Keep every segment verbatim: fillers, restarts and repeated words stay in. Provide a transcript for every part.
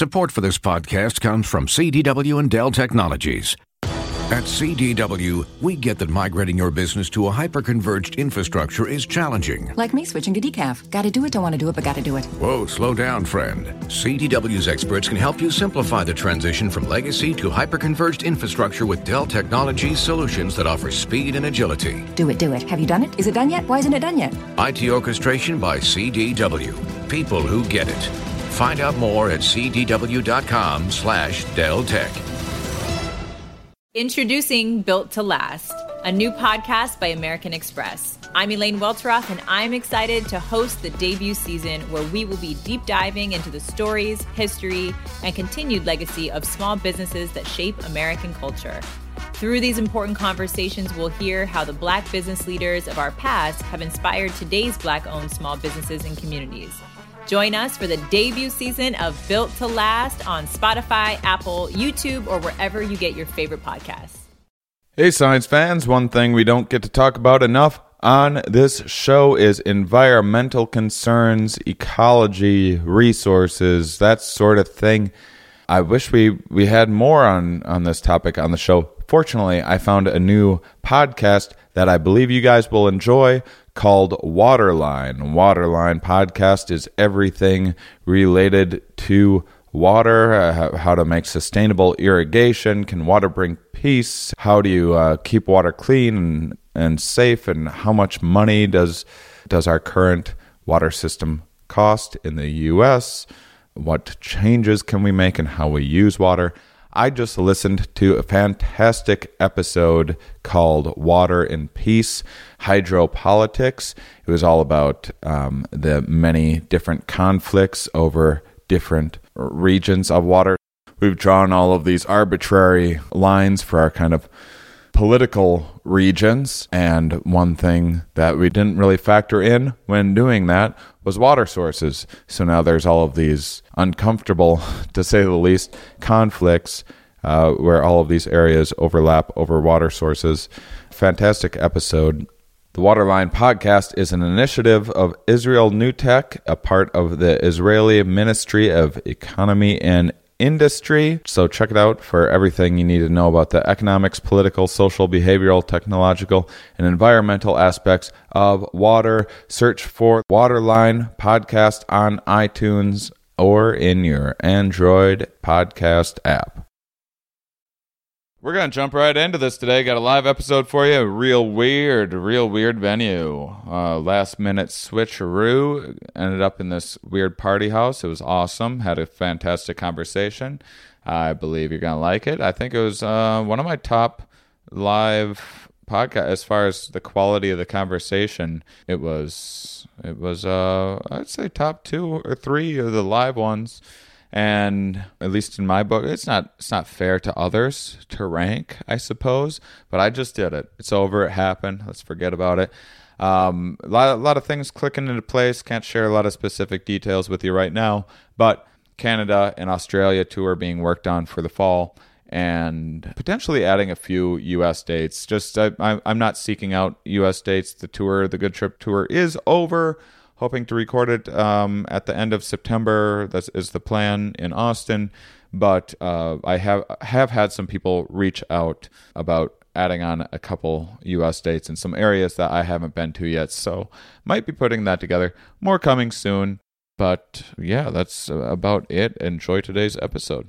Support for this podcast comes from C D W and Dell Technologies. At C D W, we get that migrating your business to a hyper-converged infrastructure is challenging. Like me switching to decaf. Gotta do it, don't want to do it, but gotta do it. Whoa, slow down, friend. C D W's experts can help you simplify the transition from legacy to hyper-converged infrastructure with Dell Technologies solutions that offer speed and agility. Do it, do it. Have you done it? Is it done yet? Why isn't it done yet? I T orchestration by C D W. People who get it. Find out more at cdw.com slash Dell Tech. Introducing Built to Last, a new podcast by American Express. I'm Elaine Welteroth, and I'm excited to host the debut season where we will be deep diving into the stories, history, and continued legacy of small businesses that shape American culture. Through these important conversations, we'll hear how the Black business leaders of our past have inspired today's Black-owned small businesses and communities. Join us for the debut season of Built to Last on Spotify, Apple, YouTube, or wherever you get your favorite podcasts. Hey, science fans. One thing we don't get to talk about enough on this show is environmental concerns, ecology, resources, that sort of thing. I wish we, we had more on, on this topic on the show. Fortunately, I found a new podcast that I believe you guys will enjoy called Waterline. Waterline podcast is everything related to water, uh, how to make sustainable irrigation, can water bring peace, how do you uh, keep water clean and, and safe, and how much money does, does our current water system cost in the U S, what changes can we make in how we use water. I just listened to a fantastic episode called Water and Peace, Hydropolitics. It was all about um, the many different conflicts over different regions of water. We've drawn all of these arbitrary lines for our kind of political regions, and one thing that we didn't really factor in when doing that was water sources. So now there's all of these uncomfortable, to say the least, conflicts uh, where all of these areas overlap over water sources. Fantastic episode. The Waterline podcast is an initiative of Israel New Tech, a part of the Israeli Ministry of Economy and Industry. So check it out for everything you need to know about the economics, political, social, behavioral, technological, and environmental aspects of water. Search for Waterline podcast on iTunes or in your Android podcast app. We're going to jump right into this today. Got a live episode for you. Real weird, real weird venue. Uh, last minute switcheroo. Ended up in this weird party house. It was awesome. Had a fantastic conversation. I believe you're going to like it. I think it was uh, one of my top live podcasts as far as the quality of the conversation. It was, it was uh, I'd say top two or three of the live ones. And at least in my book, it's not it's not fair to others to rank, I suppose. But I just did it. It's over. It happened. Let's forget about it. Um, a lot, a lot of things clicking into place. Can't share a lot of specific details with you right now. But Canada and Australia tour being worked on for the fall, and potentially adding a few U S dates. Just I, I, I'm not seeking out U S dates. The tour, the Good Trip tour, is over. Hoping to record it um, at the end of September. That is the plan in Austin. But uh, I have have had some people reach out about adding on a couple U S dates in some areas that I haven't been to yet. So might be putting that together. More coming soon. But yeah, that's about it. Enjoy today's episode.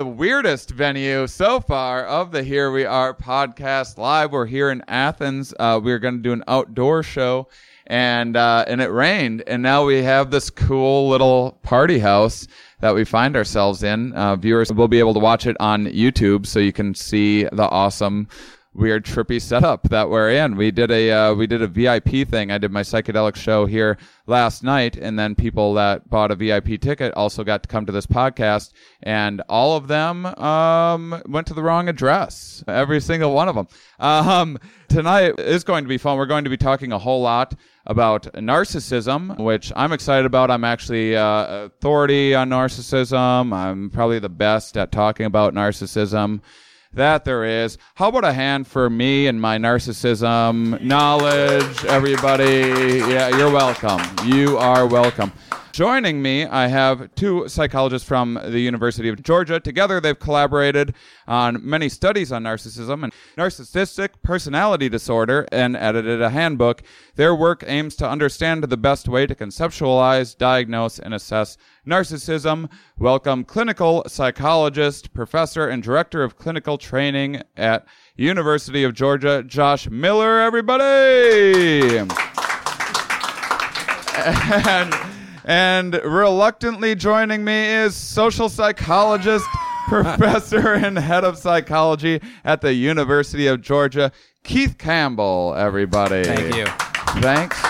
The weirdest venue so far of the Here We Are podcast live. We're here in Athens. Uh, we we're going to do an outdoor show, and uh, and it rained, and now we have this cool little party house that we find ourselves in. Uh, viewers will be able to watch it on YouTube, so you can see the awesome weird trippy setup that we're in. We did a uh, we did a V I P thing. I did my psychedelic show here last night, and then people that bought a V I P ticket also got to come to this podcast, and all of them um, went to the wrong address, every single one of them. Um, tonight is going to be fun. We're going to be talking a whole lot about narcissism, which I'm excited about. I'm actually uh, authority on narcissism. I'm probably the best at talking about narcissism that there is. How about a hand for me and my narcissism knowledge, everybody? Yeah, you're welcome. You are welcome. Joining me, I have two psychologists from the University of Georgia. Together, they've collaborated on many studies on narcissism and narcissistic personality disorder and edited a handbook. Their work aims to understand the best way to conceptualize, diagnose, and assess narcissism. Welcome clinical psychologist, professor, and director of clinical training at University of Georgia, Josh Miller, everybody! and... And reluctantly joining me is social psychologist, professor, and head of psychology at the University of Georgia, Keith Campbell, everybody. Thank you. Thanks.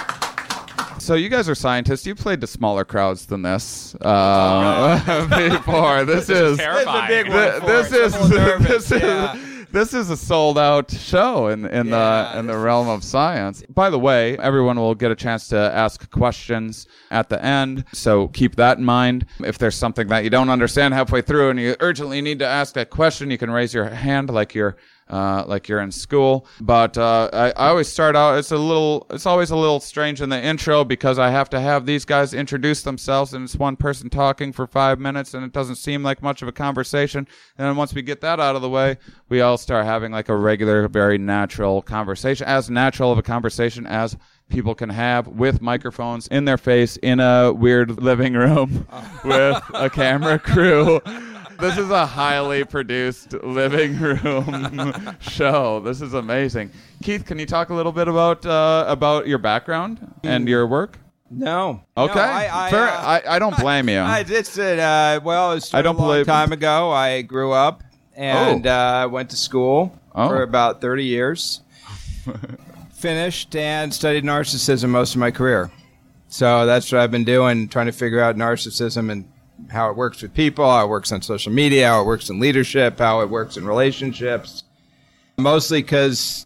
So you guys are scientists. You played to smaller crowds than this uh, before. This, this is, is terrifying. This is a big one for this it. Is, nervous, this yeah. is This is a sold-out show in, in yeah, the in the realm of science. By the way, everyone will get a chance to ask questions at the end, so keep that in mind. If there's something that you don't understand halfway through and you urgently need to ask that question, you can raise your hand like you're uh, like you're in school. But uh, I, I always start out. It's a little. It's always a little strange in the intro because I have to have these guys introduce themselves, and it's one person talking for five minutes, and it doesn't seem like much of a conversation. And then once we get that out of the way, we all start having like a regular, very natural conversation, as natural of a conversation as people can have, with microphones in their face in a weird living room with a camera crew. This is a highly produced living room show. This is amazing. Keith, can you talk a little bit about uh, about your background and your work? No. Okay. No, I, I, Fair, uh, I, I don't blame you. I, I just uh, well, it was a long believe... time ago. I grew up and oh. uh, went to school oh. for about thirty years. Finished and studied narcissism most of my career. So that's what I've been doing, trying to figure out narcissism and how it works with people, how it works on social media, how it works in leadership, how it works in relationships. Mostly because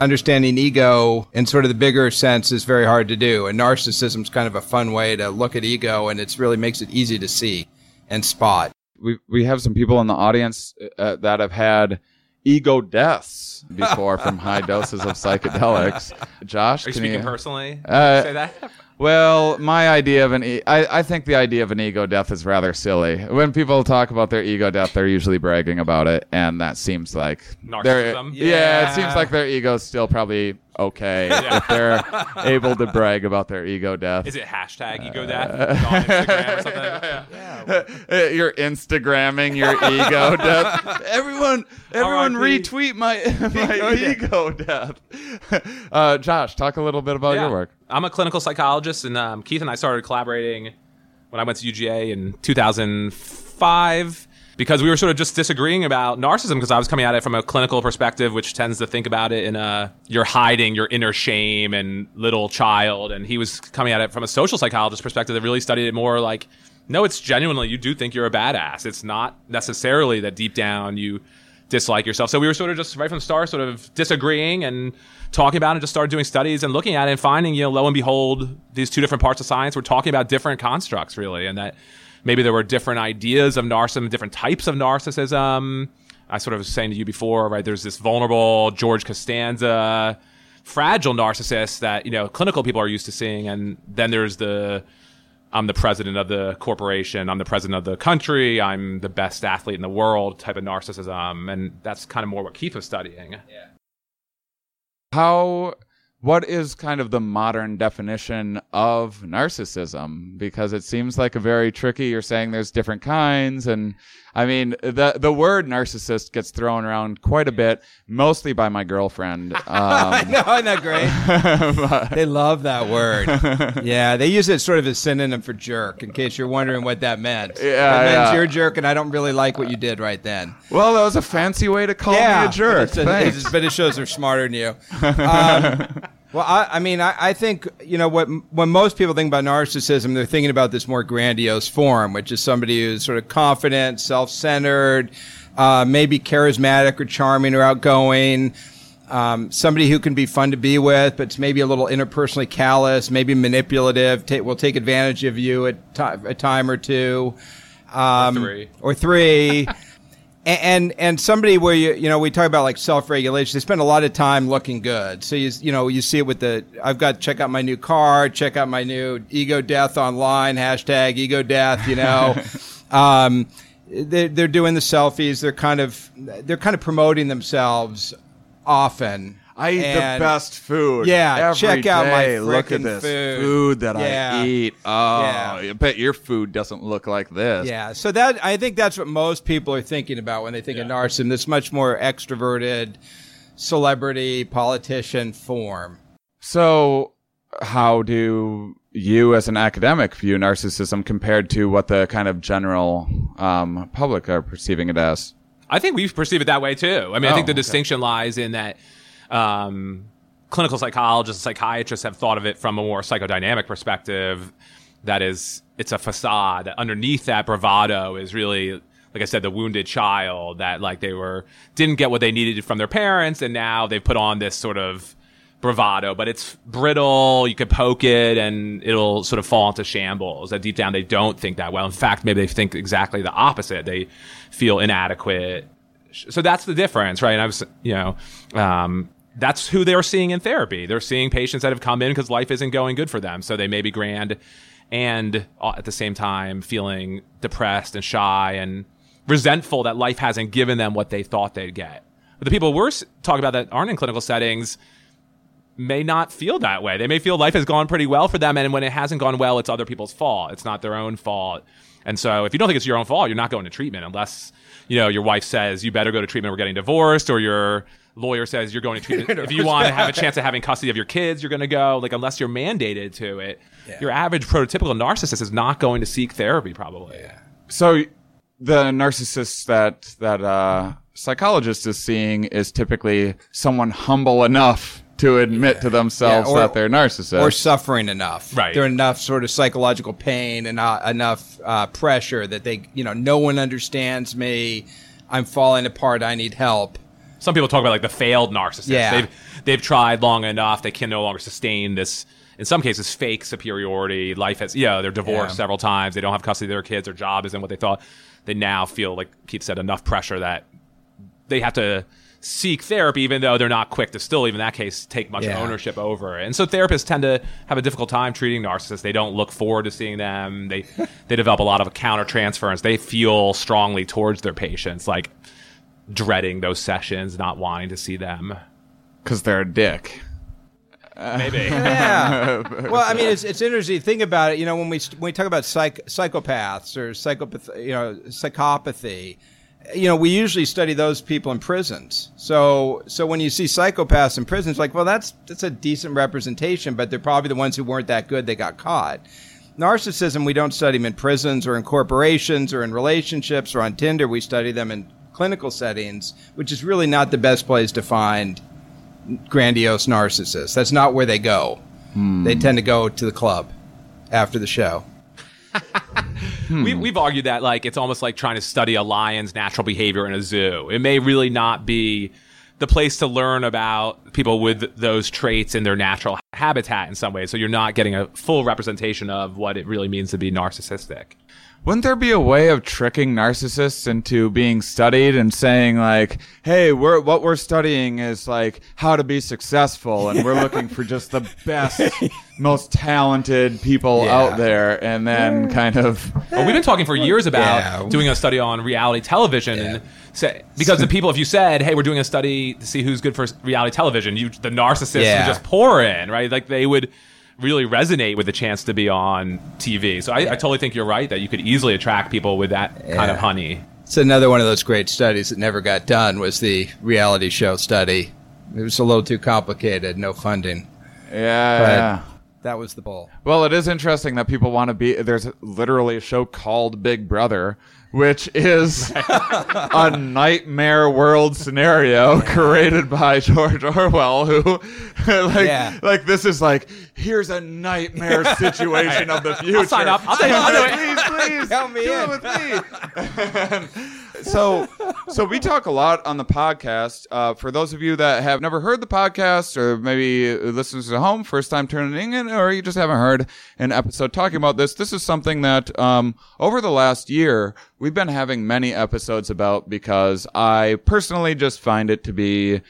understanding ego in sort of the bigger sense is very hard to do. And narcissism is kind of a fun way to look at ego, and it really makes it easy to see and spot. We, we have some people in the audience uh, that have had ego deaths before from high doses of psychedelics. Josh, are you can speaking you, personally? Uh, say that. Well, my idea of an e- I, I think the idea of an ego death is rather silly. When people talk about their ego death, they're usually bragging about it, and that seems like narcissism. Yeah. yeah, it seems like their ego's still probably okay yeah. if they're able to brag about their ego death. Is it hashtag ego death uh, on Instagram or something? Yeah, yeah. yeah. You're Instagramming your ego death. Everyone, everyone, R I P retweet my my ego death. Uh, Josh, talk a little bit about yeah. your work. I'm a clinical psychologist, and um, Keith and I started collaborating when I went to U G A in two thousand five because we were sort of just disagreeing about narcissism because I was coming at it from a clinical perspective, which tends to think about it in a, you're hiding your inner shame and little child. And he was coming at it from a social psychologist perspective that really studied it more like, no, it's genuinely, you do think you're a badass. It's not necessarily that deep down you dislike yourself. So we were sort of just right from the start sort of disagreeing and talking about it, and just started doing studies and looking at it and finding, you know, lo and behold, these two different parts of science were talking about different constructs, really, and that maybe there were different ideas of narcissism, different types of narcissism. I sort of was saying to you before, right, there's this vulnerable George Costanza, fragile narcissist that, you know, clinical people are used to seeing, and then there's the I'm the president of the corporation, I'm the president of the country, I'm the best athlete in the world type of narcissism. And that's kind of more what Keith was studying. Yeah. How what is kind of the modern definition of narcissism? Because it seems like a very tricky, you're saying there's different kinds. And I mean, the, the word narcissist gets thrown around quite a bit, mostly by my girlfriend. Um, I know, isn't that great? But, they love that word. Yeah, they use it sort of as synonym for jerk, in case you're wondering what that meant. Yeah, that meant yeah. you're a jerk and I don't really like what you did right then. Well, that was a fancy way to call yeah, me a jerk. It's a, it's, but it shows they're smarter than you. Um, Well, I, I mean, I, I think, you know, what when most people think about narcissism, they're thinking about this more grandiose form, which is somebody who's sort of confident, self-centered, uh, maybe charismatic or charming or outgoing, um, somebody who can be fun to be with, but it's maybe a little interpersonally callous, maybe manipulative, ta- will take advantage of you at t- a time or two. Um, or three. Or three. And and somebody where, you you know, we talk about like self-regulation, they spend a lot of time looking good. So, you you know, you see it with the, I've got to check out my new car, check out my new ego death online, hashtag ego death, you know. um, they're, they're doing the selfies. They're kind of, they're kind of promoting themselves often. I eat and, the best food. Yeah, every check out day. my Look at this food, food that yeah. I eat. Oh, yeah. I bet your food doesn't look like this. Yeah, so that I think that's what most people are thinking about when they think yeah. of narcissism. This much more extroverted, celebrity, politician form. So, how do you, as an academic, view narcissism compared to what the kind of general um, public are perceiving it as? I think we perceive it that way too. I mean, oh, I think the okay. distinction lies in that. Um, clinical psychologists and psychiatrists have thought of it from a more psychodynamic perspective. That is, it's a facade. Underneath that bravado is really, like I said, the wounded child that like they were didn't get what they needed from their parents, and now they've put on this sort of bravado. But it's brittle. You could poke it, and it'll sort of fall into shambles. That deep down, they don't think that well. In fact, maybe they think exactly the opposite. They feel inadequate. So that's the difference, right? And I was, you know. Um, That's who they're seeing in therapy. They're seeing patients that have come in because life isn't going good for them. So they may be grand and at the same time feeling depressed and shy and resentful that life hasn't given them what they thought they'd get. But the people we're talking about that aren't in clinical settings may not feel that way. They may feel life has gone pretty well for them. And when it hasn't gone well, it's other people's fault. It's not their own fault. And so if you don't think it's your own fault, you're not going to treatment unless, you know, your wife says, you better go to treatment. We're getting divorced, or your lawyer says you're going to treatment. If you want to have a chance of having custody of your kids, you're going to go. Like, unless you're mandated to it, yeah. your average prototypical narcissist is not going to seek therapy, probably. Yeah. So the narcissist that that uh, psychologist is seeing is typically someone humble enough to admit yeah. to themselves yeah, or, that they're narcissists. Or suffering enough. Right. They're enough sort of psychological pain and uh, enough uh, pressure that they, you know, no one understands me. I'm falling apart. I need help. Some people talk about like the failed narcissist. Yeah. They've they've tried long enough. They can no longer sustain this, in some cases, fake superiority. Life has, you know, they're divorced yeah. several times. They don't have custody of their kids. Their job isn't what they thought. They now feel, like Keith said, enough pressure that they have to seek therapy, even though they're not quick to still, even in that case, take much yeah. ownership over it. And so therapists tend to have a difficult time treating narcissists. They don't look forward to seeing them. They, they develop a lot of counter-transference. They feel strongly towards their patients, like dreading those sessions, not wanting to see them because they're a dick. Maybe. yeah. Well, I mean, it's it's interesting to think about it. You know, when we when we talk about psych, psychopaths or psychopath, you know, psychopathy, you know, we usually study those people in prisons. So so when you see psychopaths in prisons, like, well, that's that's a decent representation, but they're probably the ones who weren't that good. They got caught. Narcissism, we don't study them in prisons or in corporations or in relationships or on Tinder. We study them in clinical settings, which is really not the best place to find grandiose narcissists. That's not where they go. Hmm. They tend to go to the club after the show. hmm. we, we've argued that like it's almost like trying to study a lion's natural behavior in a zoo. It may really not be the place to learn about people with those traits in their natural habitat in some way. So you're not getting a full representation of what it really means to be narcissistic. Wouldn't there be a way of tricking narcissists into being studied and saying, like, hey, we're what we're studying is, like, how to be successful, and we're looking for just the best, most talented people yeah. out there, and then kind of... Well, we've been talking for years about yeah. doing a study on reality television, yeah. and say, because the people, if you said, hey, we're doing a study to see who's good for reality television, you the narcissists yeah. would just pour in, right? Like, they would... really resonate with the chance to be on T V. So I, yeah. I totally think you're right that you could easily attract people with that yeah. kind of honey. It's another one of those great studies that never got done was the reality show study. It was a little too complicated, no funding. Yeah. But yeah. that was the ball. Well, it is interesting that people want to be, there's literally a show called Big Brother, which is a nightmare world scenario yeah. created by George Orwell, who, like, yeah. like, this is like, here's a nightmare situation of the future. I'll sign up. I'll sign up. Please, please, help me do in. It with me. So, so we talk a lot on the podcast. Uh, for those of you that have never heard the podcast, or maybe listeners at home, first time tuning in, or you just haven't heard an episode talking about this, this is something that um, over the last year we've been having many episodes about, because I personally just find it to be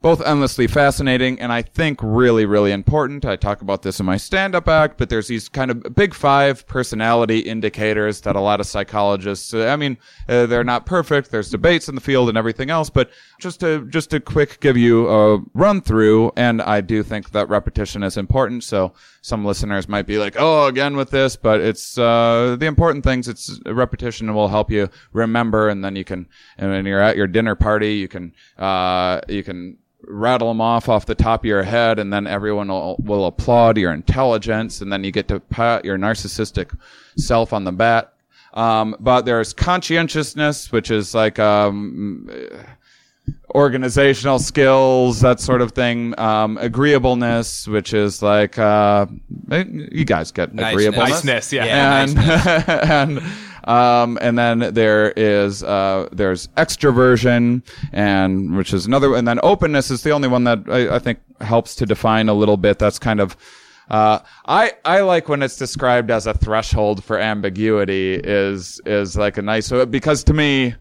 both endlessly fascinating and I think really, really important. I talk about this in my stand-up act, but there's these kind of big five personality indicators that a lot of psychologists, uh, I mean, uh, they're not perfect. There's debates in the field and everything else, but just to, just to quick give you a run through, and I do think that repetition is important. So some listeners might be like, oh, again with this, but it's, uh, the important things, it's repetition will help you remember. And then you can, and when you're at your dinner party, you can, uh, you can, rattle them off off the top of your head, and then everyone will, will applaud your intelligence, and then you get to pat your narcissistic self on the back. Um, but there's conscientiousness, which is like um, organizational skills, that sort of thing. Um, agreeableness, which is like uh, you guys get niceness. Agreeableness. Niceness, yeah. yeah and, niceness. and Um, and then there is, uh, there's extroversion, and which is another, and then openness is the only one that I, I think helps to define a little bit. That's kind of, uh, I, I like when it's described as a threshold for ambiguity is, is like a nice, so because to me,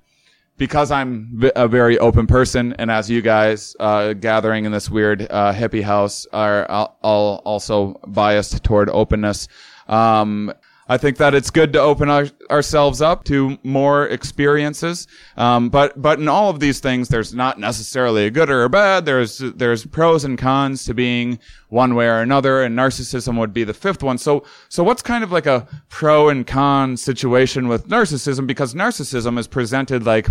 because I'm a very open person, and as you guys, uh, gathering in this weird, uh, hippie house are all also biased toward openness. Um, I think that it's good to open our, ourselves up to more experiences. Um, but, but in all of these things, there's not necessarily a good or a bad. There's, there's pros and cons to being one way or another, and narcissism would be the fifth one. So, so what's kind of like a pro and con situation with narcissism? Because narcissism is presented like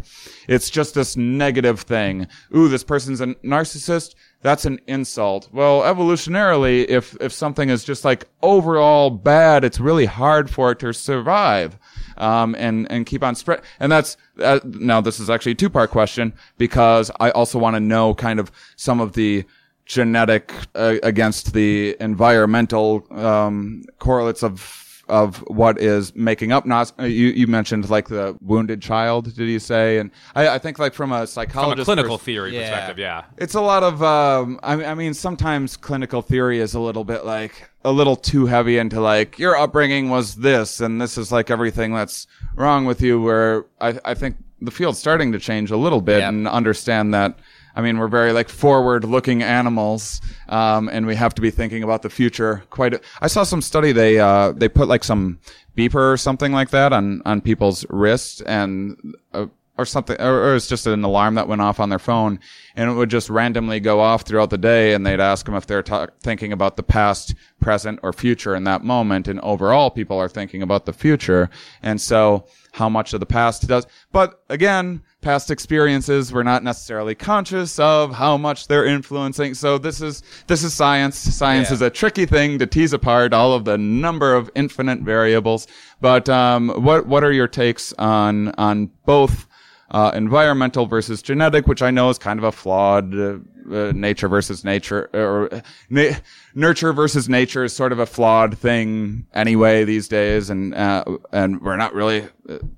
it's just this negative thing. Ooh, this person's a narcissist. That's an insult. Well, evolutionarily, if, if something is just like overall bad, it's really hard for it to survive, um, and, and keep on spread. And that's, uh, now this is actually a two part question, because I also want to know kind of some of the genetic, uh, against the environmental, um, correlates of, of what is making up not you, you mentioned like the wounded child, did you say? And I, I think like from a psychologist, from a clinical pers- theory yeah. perspective, yeah, it's a lot of um I, I mean sometimes clinical theory is a little bit like a little too heavy into like your upbringing was this and this is like everything that's wrong with you, where I, I think the field's starting to change a little bit yeah. and understand that I mean, we're very like forward-looking animals, um, and we have to be thinking about the future. Quite, a- I saw some study they uh, they put like some beeper or something like that on on people's wrist, and uh, or something, or, or it's just an alarm that went off on their phone, and it would just randomly go off throughout the day, and they'd ask them if they're ta- thinking about the past, present, or future in that moment, and overall, people are thinking about the future, and so. How much of the past does, but again, past experiences we're not necessarily conscious of how much they're influencing. So this is this is science. Science yeah. is a tricky thing to tease apart all of the number of infinite variables. But um, what what are your takes on on both uh, environmental versus genetic, which I know is kind of a flawed uh, uh, nature versus nature or uh, na- nurture versus nature is sort of a flawed thing anyway these days, and uh, and we're not really.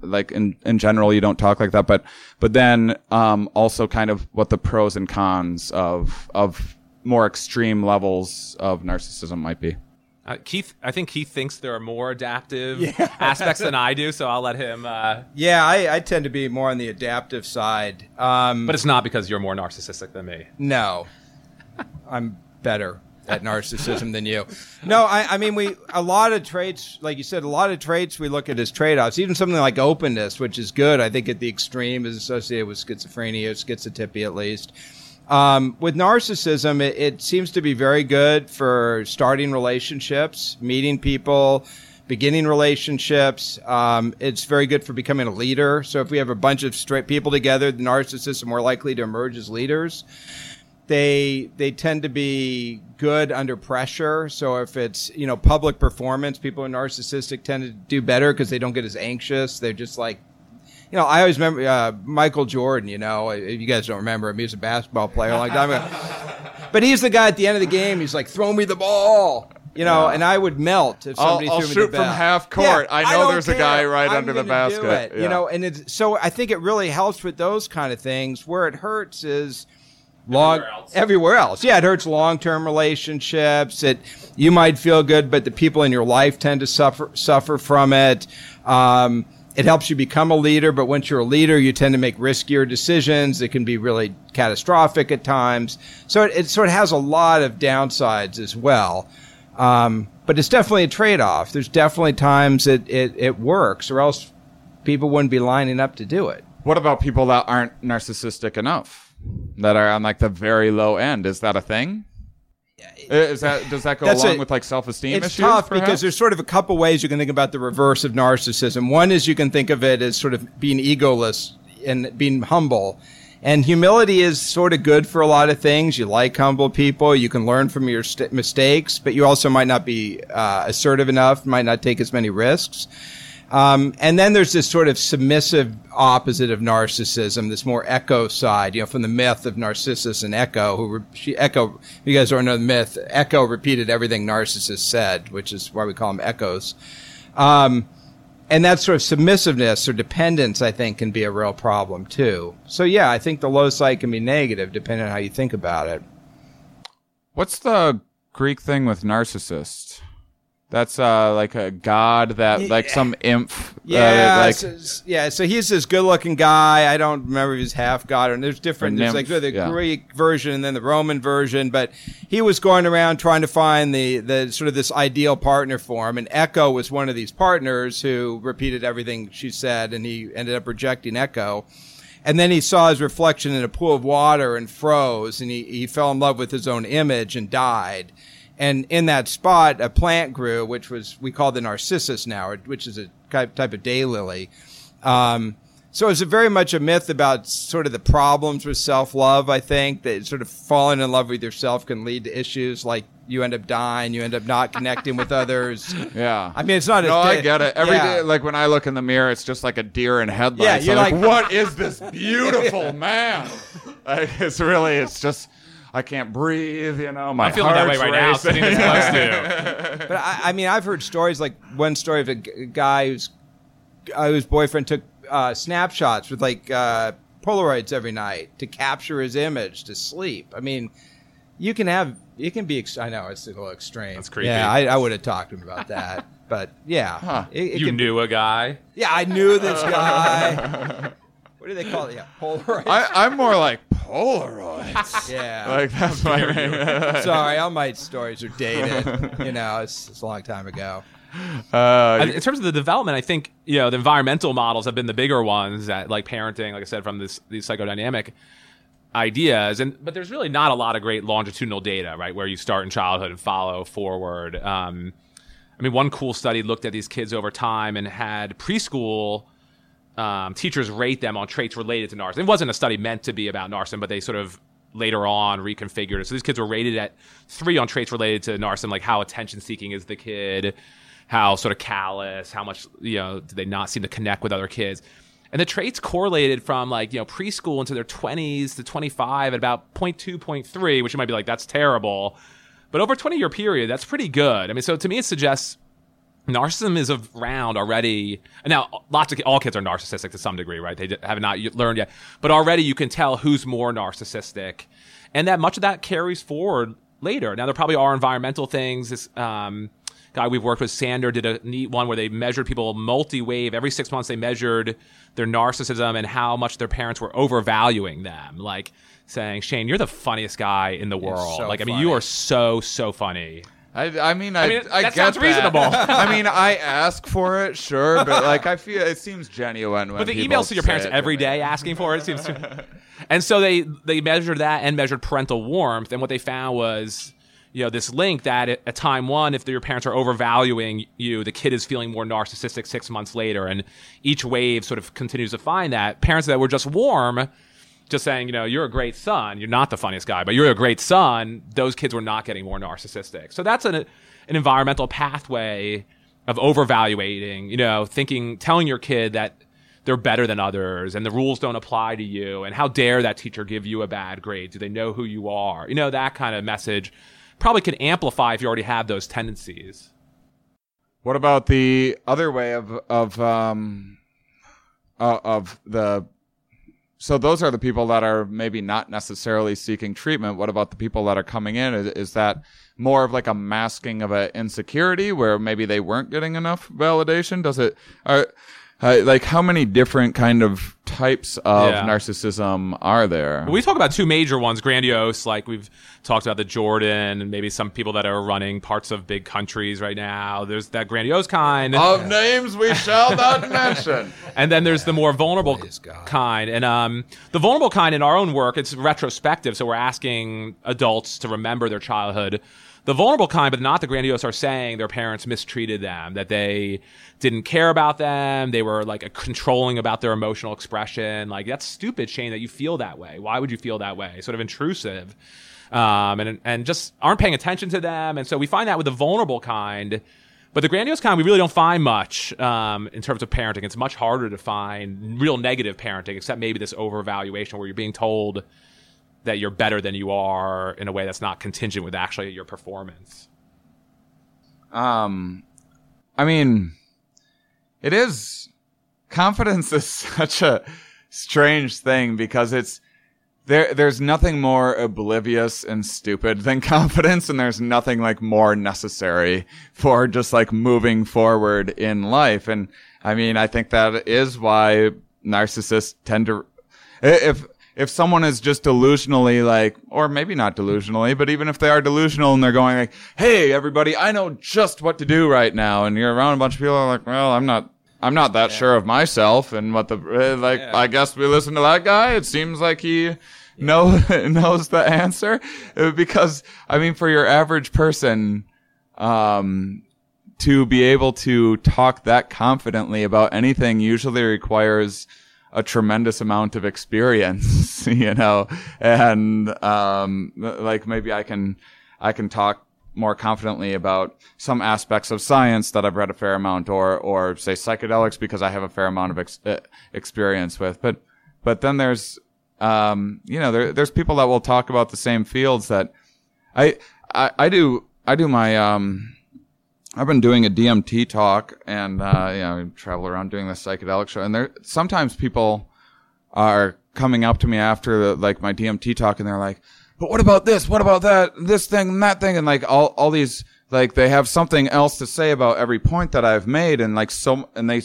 Like in, in general, you don't talk like that, but, but then, um, also kind of what the pros and cons of, of more extreme levels of narcissism might be. Uh, Keith, I think Keith thinks there are more adaptive yeah. aspects than I do, so I'll let him. Uh... Yeah, I, I tend to be more on the adaptive side. Um, but it's not because you're more narcissistic than me. No, I'm better at narcissism than you. No, I, I mean, we a lot of traits, like you said, a lot of traits we look at as trade-offs. Even something like openness, which is good, I think at the extreme is associated with schizophrenia, schizotypy at least. Um, with narcissism, it, it seems to be very good for starting relationships, meeting people, beginning relationships. Um, it's very good for becoming a leader. So if we have a bunch of straight people together, the narcissists are more likely to emerge as leaders. They they tend to be good under pressure. So if it's, you know, public performance, people who are narcissistic tend to do better because they don't get as anxious. They're just like, you know, I always remember uh, Michael Jordan, you know, if you guys don't remember him, he was a basketball player a long time ago. But he's the guy at the end of the game, he's like, throw me the ball, you know, yeah. and I would melt if somebody I'll, threw I'll me the ball. I'll shoot from half court. Yeah, I know I there's care. a guy right I'm under the basket. Do it, yeah. You know, and it's, so I think it really helps with those kind of things. Where it hurts is long everywhere else. Everywhere else. Yeah, it hurts long-term relationships. It you might feel good, but the people in your life tend to suffer suffer from it. Um It helps you become a leader, but once you're a leader, you tend to make riskier decisions that can be really catastrophic at times. So it, it sort of has a lot of downsides as well. Um, but it's definitely a trade-off. There's definitely times it, it, it works, or else people wouldn't be lining up to do it. What about people that aren't narcissistic enough, that are on like the very low end? Is that a thing? Is that does that go That's along a, with like self-esteem it's issues? It's tough perhaps? Because there's sort of a couple ways you can think about the reverse of narcissism. One is you can think of it as sort of being egoless and being humble. And humility is sort of good for a lot of things. You like humble people. You can learn from your st- mistakes, but you also might not be uh, assertive enough, might not take as many risks. Um, and then there's this sort of submissive opposite of narcissism, this more Echo side, you know, from the myth of Narcissus and Echo, who re- she, Echo, you guys don't know the myth, Echo repeated everything Narcissus said, which is why we call them Echoes. Um, and that sort of submissiveness or dependence, I think, can be a real problem too. So yeah, I think the low side can be negative depending on how you think about it. What's the Greek thing with narcissist? That's uh, like a god that, like some imp. Yeah, uh, like, so, yeah. So he's this good-looking guy. I don't remember if he's half god or there's different. There's nymph, like the yeah. Greek version and then the Roman version. But he was going around trying to find the, the sort of this ideal partner for him. And Echo was one of these partners who repeated everything she said, and he ended up rejecting Echo. And then he saw his reflection in a pool of water and froze, and he, he fell in love with his own image and died. And in that spot, a plant grew, which was we call the Narcissus now, which is a type of daylily. Um, so it's a very much a myth about sort of the problems with self-love, I think, that sort of falling in love with yourself can lead to issues like you end up dying, you end up not connecting with others. Yeah. I mean, it's not... No, a, I get it. Every yeah. day, like when I look in the mirror, it's just like a deer in headlights. Yeah, you're like, like, what is this beautiful man? Like, it's really, it's just... I can't breathe, you know. My I'm feeling that way right now, sitting this close to. But I, I mean, I've heard stories like one story of a guy who's, uh, whose boyfriend took uh, snapshots with like uh, Polaroids every night to capture his image to sleep. I mean, you can have, you can be. Ex- I know it's a little extreme. That's creepy. Yeah, I, I would have talked to him about that. But yeah, huh. it, it you can, knew a guy. Yeah, I knew this guy. What do they call it? Yeah, Polaroids. I, I'm more like Polaroids. Yeah. Like, that's my name. Sorry, all my stories are dated. You know, it's, it's a long time ago. Uh, in terms of the development, I think, you know, the environmental models have been the bigger ones that, like parenting, like I said, from this these psychodynamic ideas. And but there's really not a lot of great longitudinal data, right, where you start in childhood and follow forward. Um, I mean, one cool study looked at these kids over time and had preschool Um, teachers rate them on traits related to narcissism. It wasn't a study meant to be about narcissism, but they sort of later on reconfigured it. So these kids were rated at three on traits related to narcissism, like how attention-seeking is the kid, how sort of callous, how much, you know, do they not seem to connect with other kids. And the traits correlated from, like, you know, preschool into their twenties to twenty-five at about point two, point three, which you might be like, that's terrible. But over a twenty-year period, that's pretty good. I mean, so to me, it suggests narcissism is around already. Now, lots of all kids are narcissistic to some degree, right? They have not learned yet, but already you can tell who's more narcissistic, and that much of that carries forward later. Now, there probably are environmental things. Um, guy we've worked with, Sander, did a neat one where they measured people multi-wave. Every six months they measured their narcissism and how much their parents were overvaluing them. Like saying, Shane, you're the funniest guy in the world. So like, funny. I mean, you are so, so funny. I, I mean, I, I, mean, I that get sounds that. reasonable. I mean, I ask for it, sure, but like, I feel it seems genuine. When but the emails to your parents every day me. asking for it seems. To... And so they they measured that and measured parental warmth, and what they found was, you know, this link that at, at time one, if your parents are overvaluing you, the kid is feeling more narcissistic six months later, and each wave sort of continues to find that parents that were just warm. Just saying, you know, you're a great son. You're not the funniest guy, but you're a great son. Those kids were not getting more narcissistic. So that's an an environmental pathway of overvaluating, you know, thinking, telling your kid that they're better than others and the rules don't apply to you. And how dare that teacher give you a bad grade? Do they know who you are? You know, that kind of message probably could amplify if you already have those tendencies. What about the other way of, of, um, uh, of the, So those are the people that are maybe not necessarily seeking treatment. What about the people that are coming in? Is, is that more of like a masking of an insecurity where maybe they weren't getting enough validation? Does it, are, uh, like how many different kind of types of yeah. narcissism are there? Well, we talk about two major ones, grandiose, like we've talked about the Jordan and maybe some people that are running parts of big countries right now. There's that grandiose kind. Of yeah. names we shall not mention. And then there's yeah. the more vulnerable kind. And um, the vulnerable kind in our own work, it's retrospective. So we're asking adults to remember their childhood. The vulnerable kind, but not the grandiose, are saying their parents mistreated them, that they didn't care about them. They were like a controlling about their emotional expression. Like, that's stupid, Shane, that you feel that way. Why would you feel that way? Sort of intrusive, um, and and just aren't paying attention to them. And so we find that with the vulnerable kind. But the grandiose kind, we really don't find much um, in terms of parenting. It's much harder to find real negative parenting, except maybe this overvaluation where you're being told that you're better than you are in a way that's not contingent with actually your performance. Um, I mean, it is, confidence is such a strange thing because it's, there, there's nothing more oblivious and stupid than confidence, and there's nothing like more necessary for just like moving forward in life. And I mean, I think that is why narcissists tend to, if, If someone is just delusionally like, or maybe not delusionally, but even if they are delusional and they're going like, hey, everybody, I know just what to do right now. And you're around a bunch of people are like, well, I'm not, I'm not that yeah. sure of myself. And what the, like, yeah. I guess we listen to that guy. It seems like he yeah. know, knows the answer because, I mean, for your average person, um, to be able to talk that confidently about anything usually requires a tremendous amount of experience, you know, and, um, like maybe I can, I can talk more confidently about some aspects of science that I've read a fair amount or, or say psychedelics because I have a fair amount of ex- experience with. But, but then there's, um, you know, there, there's people that will talk about the same fields that I, I, I do, I do my, um, I've been doing a D M T talk and, uh, you know, travel around doing this psychedelic show. And there, sometimes people are coming up to me after the, like my D M T talk and they're like, but what about this? What about that? This thing and that thing. And like all, all these, like they have something else to say about every point that I've made. And like, so, and they,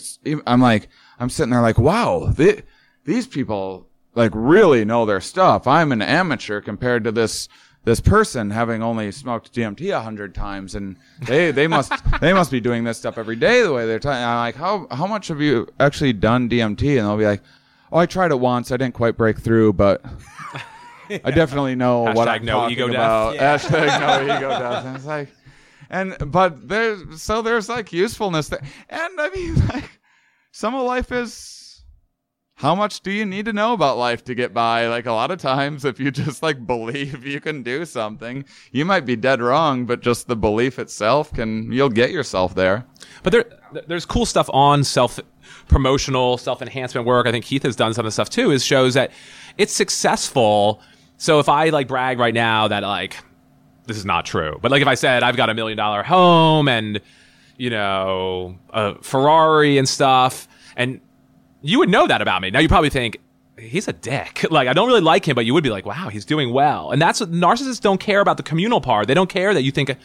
I'm like, I'm sitting there like, wow, they, these people like really know their stuff. I'm an amateur compared to this. This person having only smoked D M T a hundred times, and they, they must they must be doing this stuff every day the way they're talking. I'm like, how how much have you actually done D M T? And they'll be like, oh, I tried it once, I didn't quite break through, but yeah. I definitely know Hashtag what I'm no talking ego about. Yeah. Hashtag no ego death. And it's like, and but there's so there's like usefulness there, and I mean like some of life is. How much do you need to know about life to get by? Like a lot of times, if you just like believe you can do something, you might be dead wrong, but just the belief itself can, you'll get yourself there. But there, there's cool stuff on self-promotional, self-enhancement work. I think Keith has done some of the stuff too, is shows that it's successful. So if I like brag right now that like, this is not true, but like if I said I've got a million dollar home and, you know, a Ferrari and stuff and, you would know that about me. Now you probably think he's a dick. Like, I don't really like him, but you would be like, wow, he's doing well. And that's what narcissists don't care about, the communal part. They don't care that you think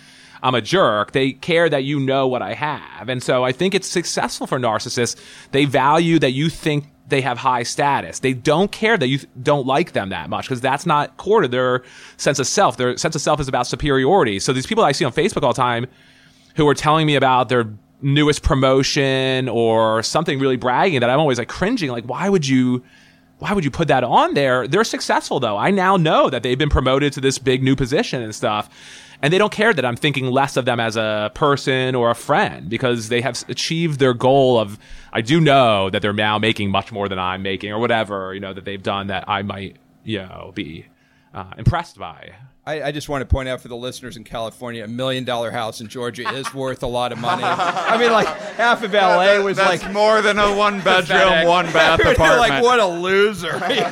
I'm a jerk. They care that you know what I have. And so I think it's successful for narcissists. They value that you think they have high status. They don't care that you don't like them that much, because that's not core to their sense of self. Their sense of self is about superiority. So these people I see on Facebook all the time who are telling me about their newest promotion or something really bragging that I'm always like cringing, like, why would you... Why would you put that on there? They're successful, though. I now know that they've been promoted to this big new position and stuff, and they don't care that I'm thinking less of them as a person or a friend, because they have achieved their goal of, I do know that they're now making much more than I'm making or whatever, you know, that they've done that I might, you know, be uh, impressed by. I, I just want to point out for the listeners in California, a million-dollar house in Georgia is worth a lot of money. I mean, like, half of L A that, that, was that's like... more than a one-bedroom, one-bath apartment. Like, what a loser. You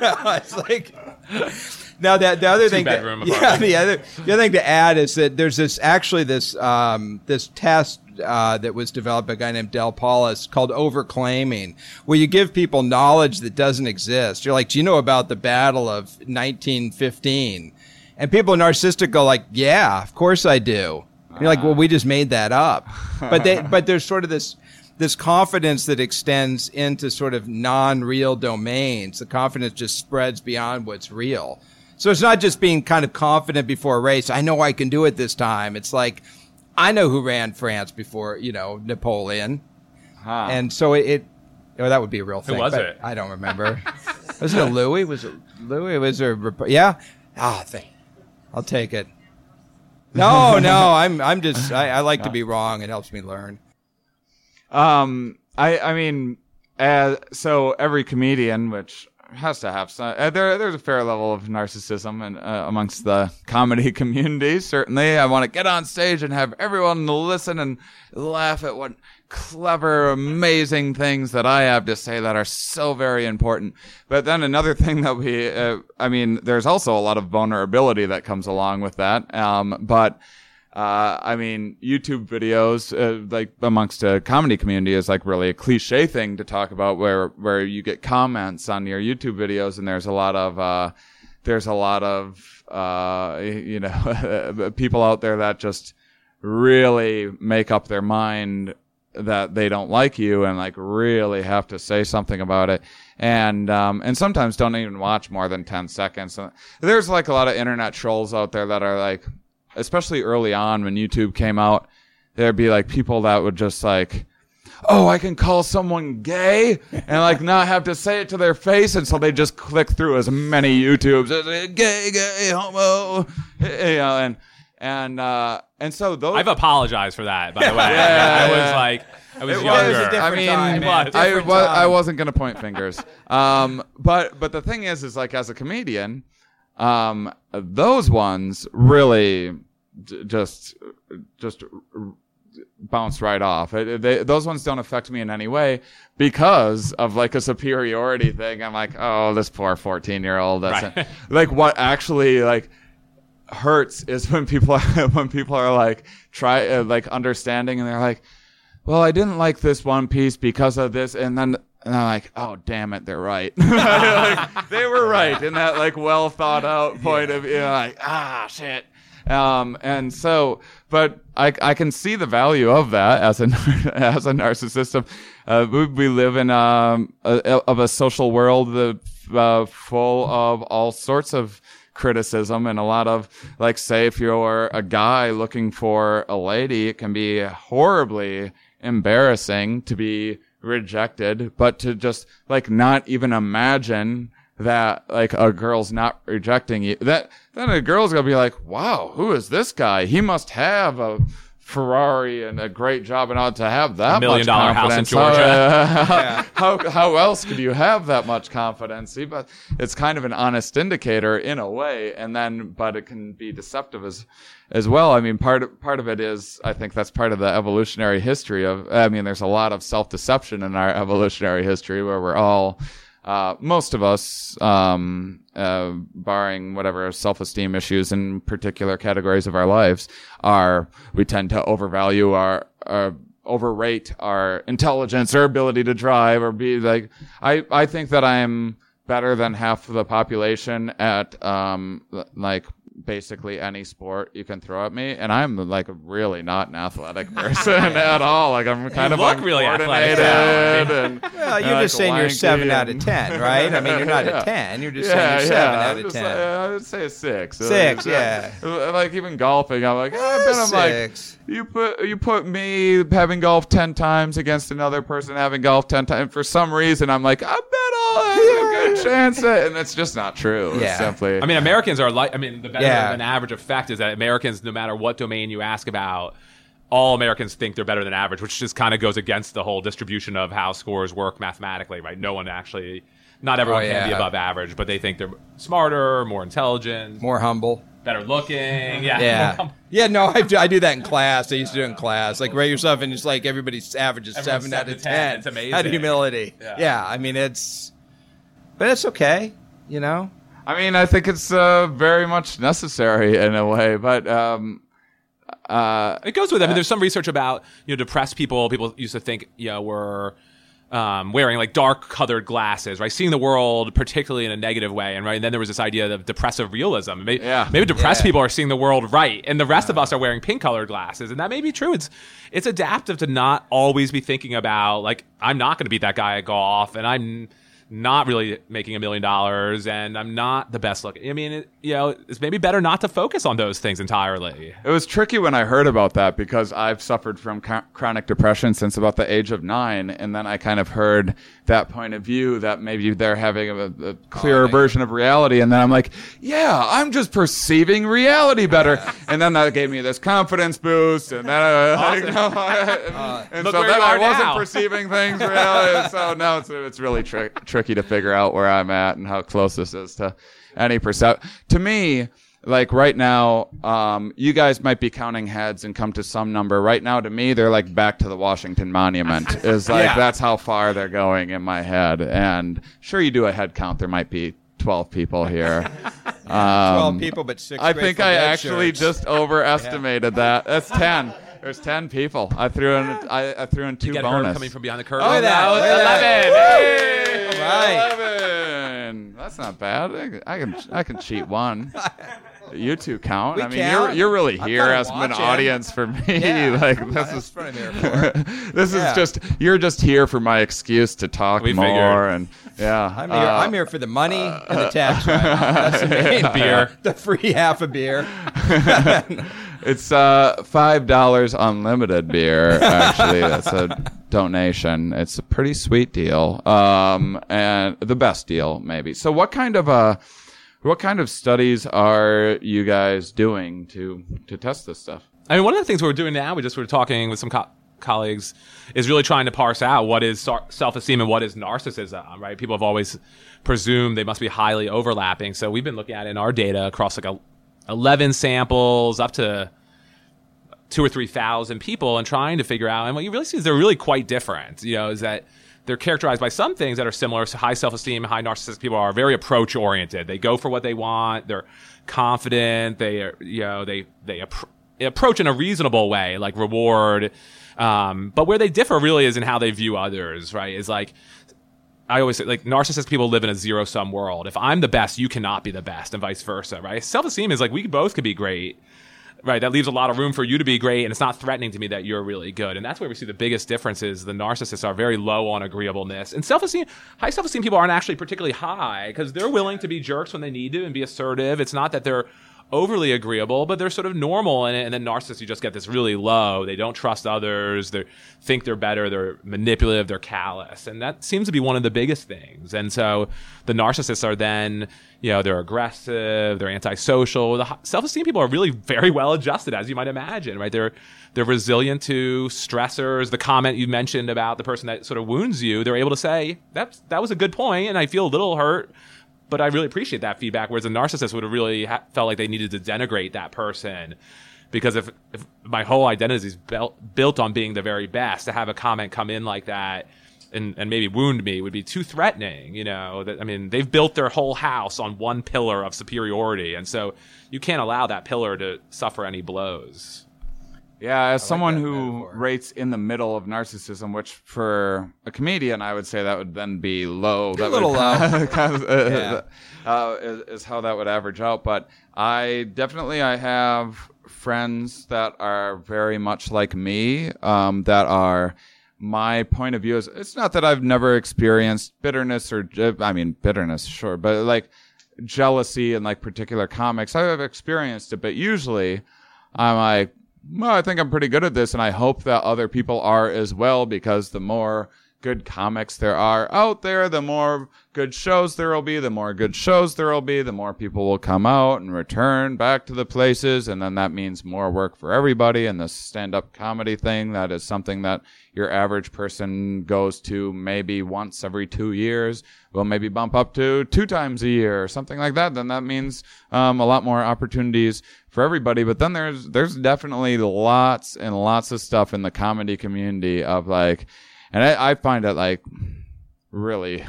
know? It's like... You know, it's like... Now, that, the other thing... Two-bedroom apartment. Yeah, the other, the other thing to add is that there's this, actually, this, um, this test... Uh, that was developed by a guy named Del Paulus called overclaiming, where you give people knowledge that doesn't exist. You're like, do you know about the Battle of nineteen fifteen? And people narcissistic go like, yeah, of course I do. And you're like, well, we just made that up. But they, but there's sort of this, this confidence that extends into sort of non-real domains. The confidence just spreads beyond what's real. So it's not just being kind of confident before a race. I know I can do it this time. It's like, I know who ran France before, you know, Napoleon. Huh. And so it, it well, that would be a real thing. Who was but it? I don't remember. Was it a Louis? Was it Louis? Was there a, yeah? Ah, oh, I'll take it. No, no, I'm I'm just, I, I like yeah. to be wrong. It helps me learn. Um, I, I mean, uh, so every comedian, which has to have some, uh, there, there's a fair level of narcissism and uh, amongst the comedy community. Certainly, I want to get on stage and have everyone listen and laugh at what clever, amazing things that I have to say that are so very important. But then another thing that we, uh, I mean, there's also a lot of vulnerability that comes along with that. Um, but Uh, I mean, YouTube videos, uh, like amongst a comedy community is like really a cliche thing to talk about where, where you get comments on your YouTube videos and there's a lot of, uh, there's a lot of, uh, you know, people out there that just really make up their mind that they don't like you and like really have to say something about it. And, um, and sometimes don't even watch more than ten seconds. There's like a lot of internet trolls out there that are like, especially early on when YouTube came out, there'd be like people that would just like, oh, I can call someone gay and like not have to say it to their face. And so they just click through as many YouTubes as like, gay, gay, homo, you know, and, and, uh, and so those. I've apologized for that, by the way. Yeah, I, I yeah. was like, I was it younger. Was I mean, time, was. I, was, I wasn't going to point fingers. um, but, but the thing is, is like as a comedian, um, those ones really d- just, just r- bounce right off. It, they, those ones don't affect me in any way because of like a superiority thing. I'm like, oh, this poor fourteen year old. That's right. Like what actually like hurts is when people are, when people are like try uh, like understanding and they're like, well, I didn't like this one piece because of this. And then, And I'm like, oh, damn it, they're right. Like, they were right in that, like, well-thought-out point yeah. of view. You know, like, ah, shit. Um, and so, but I, I can see the value of that as a, as a narcissist. Uh, we, we live in um, a, of a social world that, uh, full of all sorts of criticism and a lot of, like, say, if you're a guy looking for a lady, it can be horribly embarrassing to be rejected, but to just like not even imagine that like a girl's not rejecting you, that then a girl's gonna be like, wow, who is this guy? He must have a Ferrari and a great job and ought to have that a million much dollar confidence. House in Georgia. Uh, yeah. how, how else could you have that much confidence? But it's kind of an honest indicator in a way, and then but it can be deceptive as As well. I mean, part of, part of it is, I think that's part of the evolutionary history of, I mean, there's a lot of self-deception in our evolutionary history where we're all, uh, most of us, um, uh, barring whatever self-esteem issues in particular categories of our lives are, we tend to overvalue our, our overrate our intelligence or ability to drive or be like, I, I think that I'm better than half of the population at, um, like basically any sport you can throw at me. And I'm like really not an athletic person at all. Like I'm kind you of look really athletic. And, well, you're and, just like, saying you're seven and... out of ten, right? I mean, you're not yeah. a ten. You're just yeah, saying you're yeah. seven out I'm of just, ten. Like, I would say a six. Six, uh, yeah. Like even golfing, I'm like, oh, I bet I'm like, You put you put me having golf ten times against another person having golf ten times. And for some reason, I'm like, I bet I'll have a good chance at, and that's just not true. Yeah. Simply. I mean, Americans are like. I mean, the better yeah. than average effect is that Americans, no matter what domain you ask about, all Americans think they're better than average, which just kind of goes against the whole distribution of how scores work mathematically, right? No one actually, not everyone oh, yeah. can be above average, but they think they're smarter, more intelligent, more humble. Better looking, yeah, yeah, yeah. No, I do, I do that in class. I used to do it in class, like rate yourself, and it's like everybody's average is seven, seven out of ten. ten. It's amazing. Out of humility, yeah. yeah. I mean, it's, but it's okay, you know. I mean, I think it's uh, very much necessary in a way, but um, uh, it goes with. I mean, there's some research about you know depressed people. People used to think you know were. Um, wearing like dark colored glasses, right? Seeing the world particularly in a negative way. And right. And then there was this idea of depressive realism. Maybe, yeah. maybe depressed yeah. people are seeing the world right. And the rest yeah. of us are wearing pink colored glasses. And that may be true. It's, it's adaptive to not always be thinking about like, I'm not going to be that guy at golf and I'm not really making a million dollars and I'm not the best looking. I mean, it, you know, it's maybe better not to focus on those things entirely. It was tricky when I heard about that because I've suffered from co- chronic depression since about the age of nine. And then I kind of heard that point of view that maybe they're having a, a clearer oh, version of reality. And then I'm like, yeah, I'm just perceiving reality better. Yeah. And then that gave me this confidence boost. And then uh, awesome. you know, uh, and so then I wasn't now. perceiving things reality. So now it's, it's really tri- tricky. tricky to figure out where I'm at and how close this is to any perception. To me, like right now, um, you guys might be counting heads and come to some number. Right now, to me, they're like back to the Washington Monument. Is like yeah. that's how far they're going in my head. And sure, you do a head count, there might be twelve people here. Yeah, um, twelve people, but six. I think I actually shirts. just overestimated yeah. that. That's ten. There's ten people. I threw in. I, I threw in two you get bonus. Her coming from behind the curve. Oh, that was eleven. Right. eleven. That's not bad. I can I can cheat one. You two count. We I mean, count. you're you're really here as an audience for me. Yeah. Like this is this yeah. is just you're just here for my excuse to talk we more figured. and yeah. I'm here. Uh, I'm here for the money uh, and the tax. Right? That's the main yeah. beer. The free half a beer. It's uh, five dollars unlimited beer, actually. That's a donation. It's a pretty sweet deal, um, and the best deal, maybe. So what kind of uh, what kind of studies are you guys doing to, to test this stuff? I mean, one of the things we're doing now, we just were talking with some co- colleagues, is really trying to parse out what is sar- self-esteem and what is narcissism, right? People have always presumed they must be highly overlapping. So we've been looking at in our data across like a eleven samples up to two or three thousand people and trying to figure out. And what you really see is they're really quite different, you know, is that they're characterized by some things that are similar. So high self-esteem, high narcissistic people are very approach oriented. They go for what they want. They're confident. They are, you know, they, they ap- approach in a reasonable way, like reward. Um, but where they differ really is in how they view others, right? Is like, I always say, like, narcissistic people live in a zero-sum world. If I'm the best, you cannot be the best, and vice versa, right? Self-esteem is like, we both could be great, right? That leaves a lot of room for you to be great, and it's not threatening to me that you're really good. And that's where we see the biggest differences. The narcissists are very low on agreeableness. And self-esteem, high self-esteem people aren't actually particularly high because they're willing to be jerks when they need to and be assertive. It's not that they're overly agreeable, but they're sort of normal in it. And then narcissists, you just get this really low. They don't trust others. They think they're better. They're manipulative. They're callous. And that seems to be one of the biggest things. And so the narcissists are then, you know, they're aggressive. They're antisocial. The self-esteem people are really very well adjusted, as you might imagine, right? They're they're resilient to stressors. The comment you mentioned about the person that sort of wounds you, they're able to say, that, that was a good point, and I feel a little hurt, but I really appreciate that feedback, whereas a narcissist would have really ha- felt like they needed to denigrate that person. Because if, if my whole identity is be- built on being the very best, to have a comment come in like that and, and maybe wound me would be too threatening. You know, that, I mean, they've built their whole house on one pillar of superiority. And so you can't allow that pillar to suffer any blows. Yeah, as I someone like who metaphor. rates in the middle of narcissism, which for a comedian, I would say that would then be low. That a little would, low. kind of, yeah. uh, uh, is, is how that would average out. But I definitely, I have friends that are very much like me, um, that are... My point of view is, it's not that I've never experienced bitterness or, I mean, bitterness, sure, but like jealousy and like particular comics, I have experienced it, but usually I'm like, well, I think I'm pretty good at this, and I hope that other people are as well, because the more good comics there are out there, the more good shows there will be, the more good shows there will be, the more people will come out and return back to the places, and then that means more work for everybody. And this stand-up comedy thing, that is something that your average person goes to maybe once every two years, will maybe bump up to two times a year or something like that. Then that means um, a lot more opportunities for everybody. But then there's there's definitely lots and lots of stuff in the comedy community of like, and I, I find it, like, really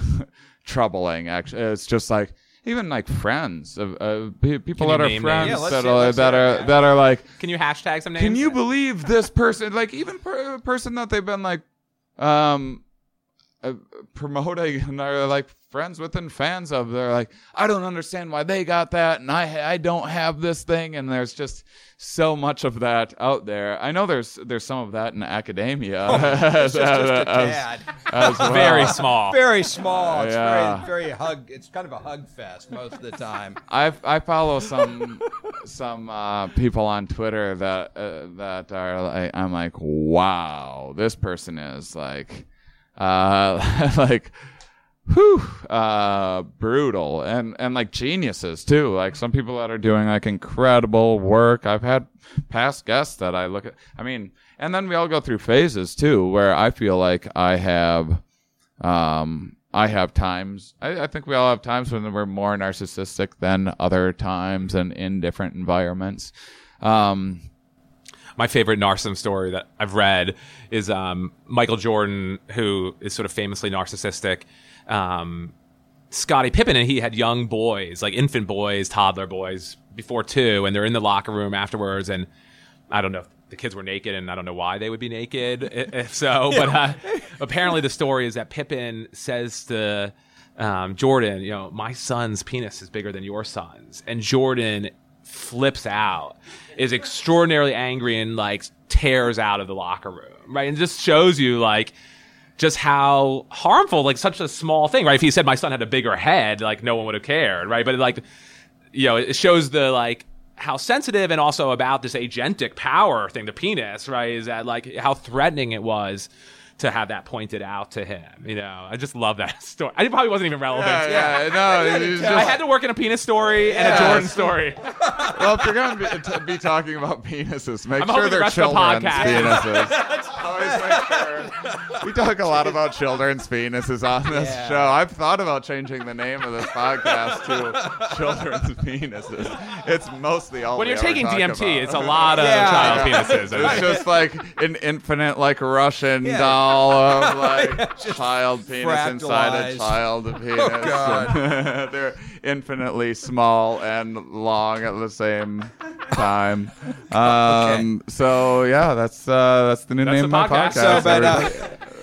troubling, actually. It's just, like, even, like, friends, uh, uh, people that are friends yeah, that, are, that, are, that, are, that are, like... Can you hashtag some names? Can you believe this person? Like, even per, a person that they've been, like, um, uh, promoting and are, like, friends with and fans of, they're like, I don't understand why they got that, and I I don't have this thing, and there's just so much of that out there. I know there's there's some of that in academia. Oh, it's just, just a tad. As, as well. Very small. Very small. It's yeah. very very hug. It's kind of a hug fest most of the time. I I follow some some uh, people on Twitter that uh, that are like, I'm like, wow, this person is like uh, like. Whew, uh, brutal and, and like geniuses too. Like some people that are doing like incredible work. I've had past guests that I look at, I mean, and then we all go through phases too, where I feel like I have, um, I have times, I, I think we all have times when we're more narcissistic than other times and in different environments. Um, My favorite narcissism story that I've read is um, Michael Jordan, who is sort of famously narcissistic. Um, Scottie Pippen, and he had young boys, like infant boys, toddler boys, before two, and they're in the locker room afterwards, and I don't know if the kids were naked, and I don't know why they would be naked, if so. But uh, apparently the story is that Pippen says to um, Jordan, you know, my son's penis is bigger than your son's, and Jordan flips out, is extraordinarily angry, and like tears out of the locker room, right? And just shows you like just how harmful like such a small thing, right? If he said my son had a bigger head, like no one would have cared, right? But like, you know, it shows the like how sensitive, and also about this agentic power thing, the penis, right? Is that like how threatening it was to have that pointed out to him, you know. I just love that story. I probably wasn't even relevant. Yeah, yeah no. It was just, I had to work in a penis story yeah. and a Jordan story. Well, if you're going to be, be talking about penises, make I'm sure they're children's the penises. Always make sure. We talk a lot about children's penises on this yeah. show. I've thought about changing the name of this podcast to Children's Penises. It's mostly all. When you're taking D M T, about. It's a lot of yeah, child penises. It's just like an infinite, like Russian yeah. doll. All of like yeah, child penis fractalized. Inside a child penis. Oh, God. They're infinitely small and long at the same time. Um, okay. So yeah, that's uh, that's the new that's name of my podcast. podcast. So, but,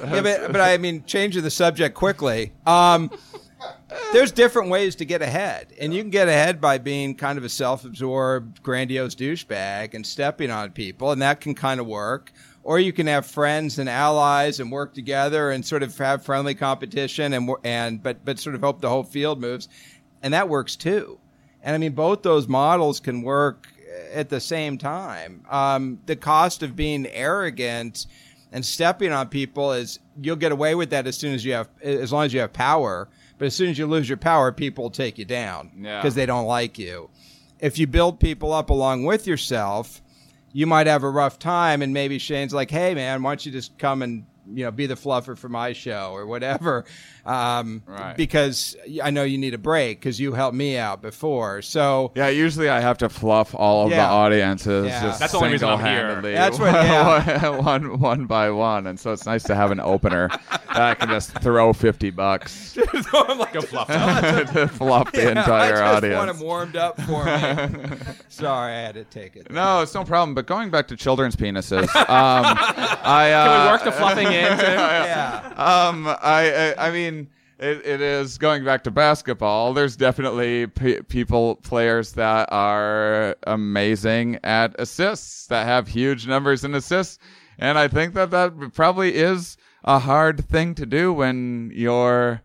uh, yeah, but, but I mean, changing the subject quickly. Um, there's different ways to get ahead, and you can get ahead by being kind of a self-absorbed, grandiose douchebag and stepping on people, and that can kind of work. Or you can have friends and allies and work together and sort of have friendly competition and and but but sort of hope the whole field moves, and that works too. And I mean, both those models can work at the same time. Um, the cost of being arrogant and stepping on people is you'll get away with that as soon as you have as long as you have power. But as soon as you lose your power, people take you down because yeah. they don't like you. If you build people up along with yourself, you might have a rough time, and maybe Shane's like, hey, man, why don't you just come and you know, be the fluffer for my show or whatever. Um, right. Because I know you need a break because you helped me out before. So yeah, usually I have to fluff all of yeah. the audiences. Yeah. Just That's the only reason I'm here. That's what, yeah. one, one by one. And so it's nice to have an opener that I can just throw fifty bucks. Just so I'm like, go fluff. to fluff the yeah, entire I just audience. I want them warmed up for me. Sorry, I had to take it. No, it's no problem. But going back to children's penises, um, I uh, can we work the fluffing in? yeah. Um, I, I, I mean, it, it is going back to basketball. There's definitely p- people, players that are amazing at assists, that have huge numbers in assists, and I think that that probably is a hard thing to do when you're,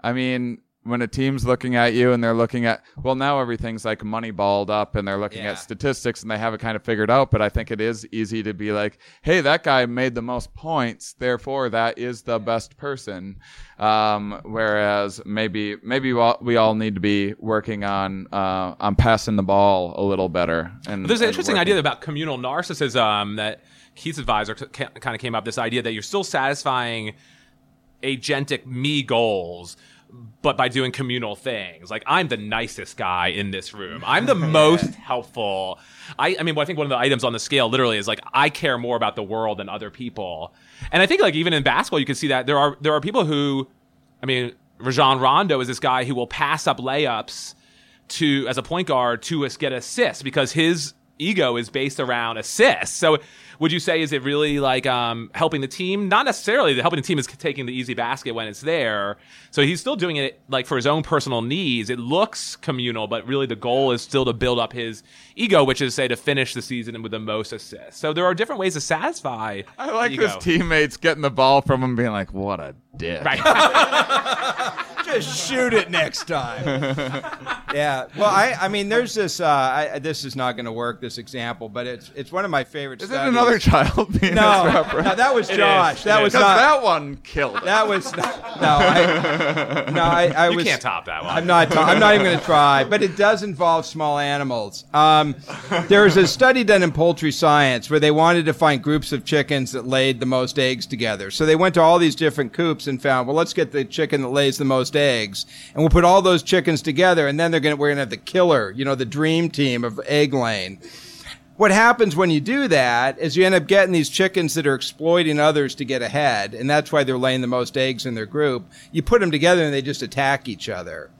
I mean. When a team's looking at you and they're looking at, well, now everything's like money balled up and they're looking yeah. at statistics and they have it kind of figured out. But I think it is easy to be like, hey, that guy made the most points. Therefore, that is the best person. Um, whereas maybe, maybe we all, we all need to be working on, uh, on passing the ball a little better. And there's an and interesting working. idea about communal narcissism that Keith's advisor kind of came up, this idea that you're still satisfying agentic me goals, but by doing communal things. Like, I'm the nicest guy in this room. I'm the most helpful. I, I mean, well, I think one of the items on the scale literally is, like, I care more about the world than other people. And I think, like, even in basketball, you can see that there are there are people who, I mean, Rajon Rondo is this guy who will pass up layups to as a point guard to get assists because his ego is based around assists. So would you say, is it really like um, helping the team? Not necessarily. The helping the team is taking the easy basket when it's there. So he's still doing it like for his own personal needs. It looks communal, but really the goal is still to build up his ego, which is, say, to finish the season with the most assists. So there are different ways to satisfy I like his teammates getting the ball from him being like, what a dick. Right. Just shoot it next time. Yeah. Well, I, I mean, there's this. Uh, I, this is not going to work. This example, but it's it's one of my favorite. Is studies. It another child penis no, reference? No, that was Josh. That was not, that one killed. It. That was not, no. I, no, I, I you was, can't top that one. I'm not. Ta- I'm not even going to try. But it does involve small animals. Um, there was a study done in poultry science where they wanted to find groups of chickens that laid the most eggs together. So they went to all these different coops and found, well, let's get the chicken that lays the most eggs, and we'll put all those chickens together, and then they're going to, we're going to have the killer, you know, the dream team of egg laying. What happens when you do that is you end up getting these chickens that are exploiting others to get ahead, and that's why they're laying the most eggs in their group. You put them together, and they just attack each other.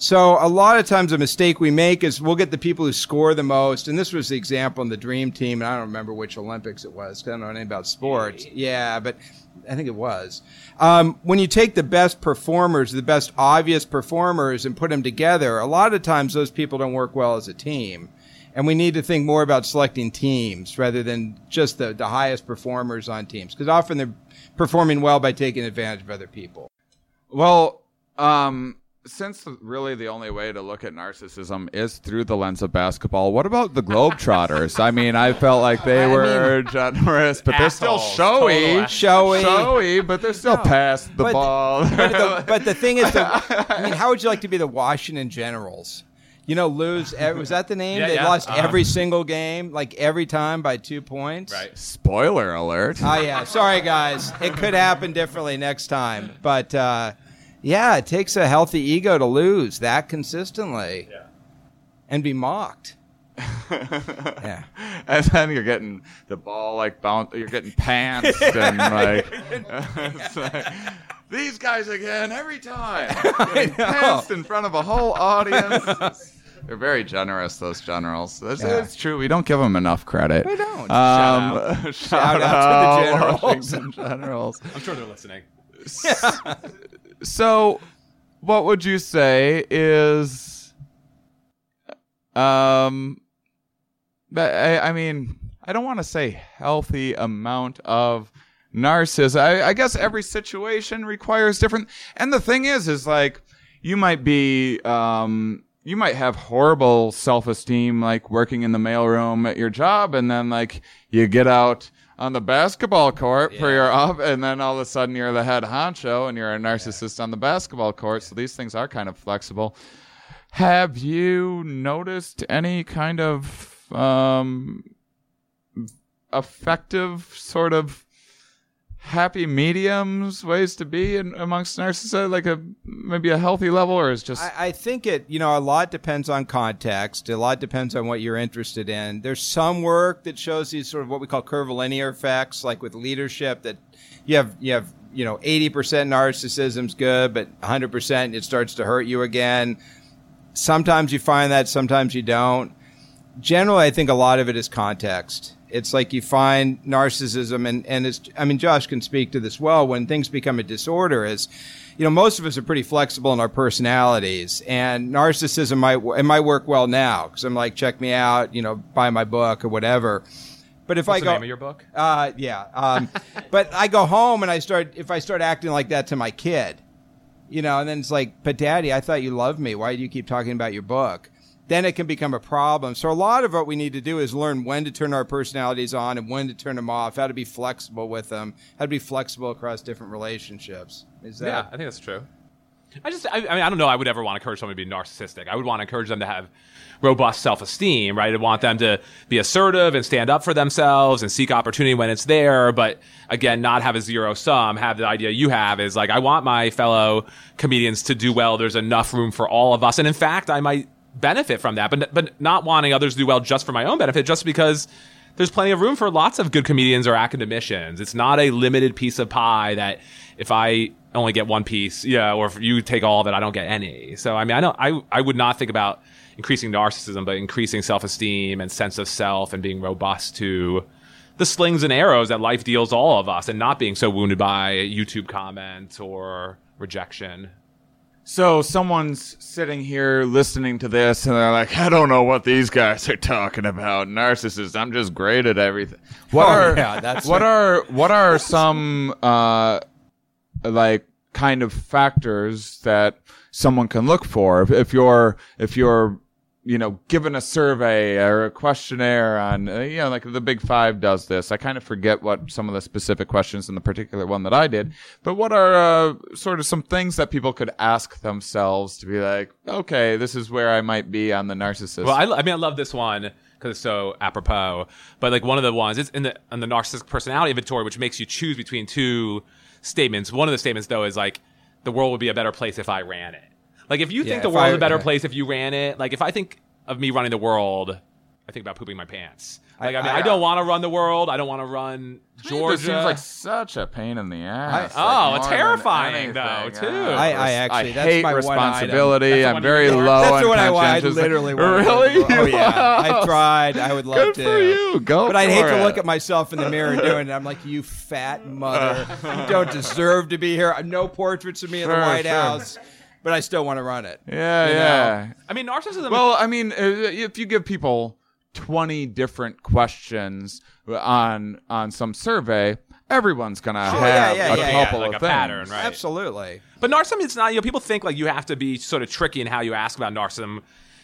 So a lot of times a mistake we make is we'll get the people who score the most, and this was the example in the dream team, and I don't remember which Olympics it was, because I don't know anything about sports. Yeah, but I think it was. Um, when you take the best performers, the best obvious performers, and put them together, a lot of times those people don't work well as a team. And we need to think more about selecting teams rather than just the, the highest performers on teams, because often they're performing well by taking advantage of other people. Well, um, since really the only way to look at narcissism is through the lens of basketball, what about the Globetrotters? I mean, I felt like they were generous, but they're still showy. Showy. Showy, but they're still no. past the but ball. The, but, the, but the thing is, that, I mean, how would you like to be the Washington Generals? You know, lose, was that the name? Yeah, they yeah. lost uh-huh. every single game, like every time by two points. Right. Spoiler alert. Oh, yeah. Sorry, guys. It could happen differently next time, but... uh yeah, it takes a healthy ego to lose that consistently yeah. and be mocked. yeah. And then you're getting the ball, like, bounce, you're getting pants and, like, it's like, these guys again every time. Getting pants in front of a whole audience. They're very generous, those generals. That's, yeah. It's true. We don't give them enough credit. We don't. Um, shout out. Shout out to the generals. Washington Generals. I'm sure they're listening. Yeah. So, what would you say is, um, I, I mean, I don't want to say healthy amount of narcissism. I, I guess every situation requires different. And the thing is, is like, you might be, um, you might have horrible self-esteem, like working in the mailroom at your job, and then like you get out on the basketball court yeah. for your off, and then all of a sudden you're the head honcho and you're a narcissist yeah. on the basketball court. So these things are kind of flexible. Have you noticed any kind of um, effective sort of happy mediums, ways to be in, amongst narcissists, like a maybe a healthy level, or is just... I, I think it, you know, a lot depends on context. A lot depends on what you're interested in. There's some work that shows these sort of what we call curvilinear effects, like with leadership, that you have, you have, you know, eighty percent narcissism's good, but one hundred percent it starts to hurt you again. Sometimes you find that, sometimes you don't. Generally, I think a lot of it is context. It's like you find narcissism, and, and it's, I mean, Josh can speak to this well, when things become a disorder is, you know, most of us are pretty flexible in our personalities, and narcissism might, it might work well now, because I'm like, check me out, you know, buy my book or whatever. But if What's I go, the name of your book? Uh, yeah. Um, but I go home and I start, if I start acting like that to my kid, you know, and then it's like, but daddy, I thought you loved me. Why do you keep talking about your book? Then it can become a problem. So a lot of what we need to do is learn when to turn our personalities on and when to turn them off, how to be flexible with them, how to be flexible across different relationships. Is that? Yeah, I think that's true. I just, I, I mean, I don't know I would ever want to encourage someone to be narcissistic. I would want to encourage them to have robust self-esteem, right? I'd want them to be assertive and stand up for themselves and seek opportunity when it's there. But again, not have a zero sum, have the idea you have is like, I want my fellow comedians to do well. There's enough room for all of us. And in fact, I might benefit from that, but but not wanting others to do well just for my own benefit, just because there's plenty of room for lots of good comedians or academicians. It's not a limited piece of pie that if I only get one piece, yeah, or if you take all of it, I don't get any. So, I mean, I don't, I, I would not think about increasing narcissism, but increasing self-esteem and sense of self and being robust to the slings and arrows that life deals all of us and not being so wounded by YouTube comments or rejection. So someone's sitting here listening to this, and they're like, I don't know what these guys are talking about. Narcissists, I'm just great at everything. What oh, are yeah, that's what right. are what are some uh, like kind of factors that someone can look for if, if you're if you're you know given a survey or a questionnaire on uh, you know like the Big Five does this. I kind of forget what some of the specific questions in the particular one that I did, but what are uh, sort of some things that people could ask themselves to be like, okay, this is where I might be on the narcissist. Well, I, I mean, I love this one because it's so apropos. But like one of the ones it's in the on the narcissistic personality inventory, which makes you choose between two statements. One of the statements though is like, the world would be a better place if I ran it. Like, if you yeah, think the world is a better yeah. place if you ran it, like, if I think of me running the world, I think about pooping my pants. Like, I, I mean, I, I don't want to run the world. I don't want to run Georgia. It seems like such a pain in the ass. I, like oh, terrifying, though, too. I, I actually, I that's hate my responsibility. One I'm very low on That's the one I want. I literally want Really? Oh, yeah. I tried. I would love Good to. Good for you. Go But for I'd hate it. to look at myself in the mirror doing it. I'm like, you fat mother. You don't deserve to be here. No portraits of me in sure, the White sure. House. But I still want to run it. Yeah, yeah. Know? I mean, narcissism... Well, I mean, if you give people twenty different questions on on some survey, everyone's going to sure, have yeah, yeah, a yeah, couple yeah, like of a things. Pattern, right? Absolutely. But narcissism, it's not... You know, people think, like, you have to be sort of tricky in how you ask about narcissism.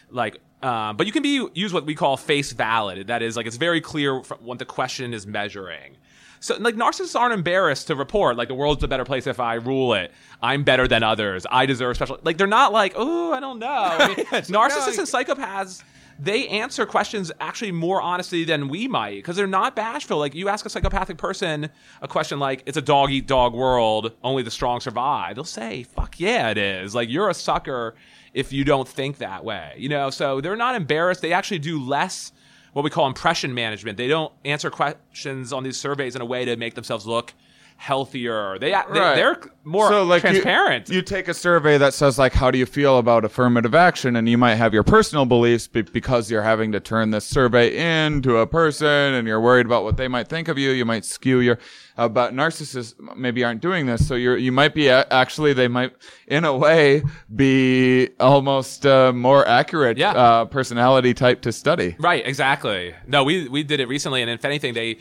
Like, uh, but you can be use what we call face valid. That is, like, it's very clear what the question is measuring. So, like, narcissists aren't embarrassed to report, like, the world's a better place if I rule it. I'm better than others. I deserve special... Like, they're not like, oh, I don't know. I mean, narcissists and psychopaths, they answer questions actually more honestly than we might because they're not bashful. Like, you ask a psychopathic person a question like, it's a dog-eat-dog world, only the strong survive. They'll say, fuck yeah, it is. Like, you're a sucker if you don't think that way. You know, so they're not embarrassed. They actually do less... what we call impression management. They don't answer questions on these surveys in a way to make themselves look healthier. They, they, right. They're more so, like, transparent. You, you take a survey that says, like, how do you feel about affirmative action? And you might have your personal beliefs be- because you're having to turn this survey in to a person and you're worried about what they might think of you. You might skew your... Uh, but narcissists maybe aren't doing this. So you're, you might be a- actually, they might in a way be almost uh, more accurate yeah. uh, personality type to study. Right. Exactly. No, we, we did it recently. And if anything, they,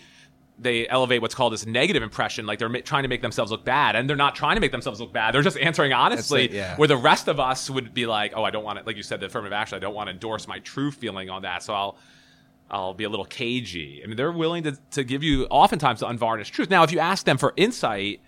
they elevate what's called this negative impression. Like they're ma- trying to make themselves look bad and they're not trying to make themselves look bad. They're just answering honestly it, yeah. where the rest of us would be like, oh, I don't want to, like you said, the affirmative action. I don't want to endorse my true feeling on that. So I'll, I'll be a little cagey. I mean, they're willing to, to give you oftentimes the unvarnished truth. Now, if you ask them for insight,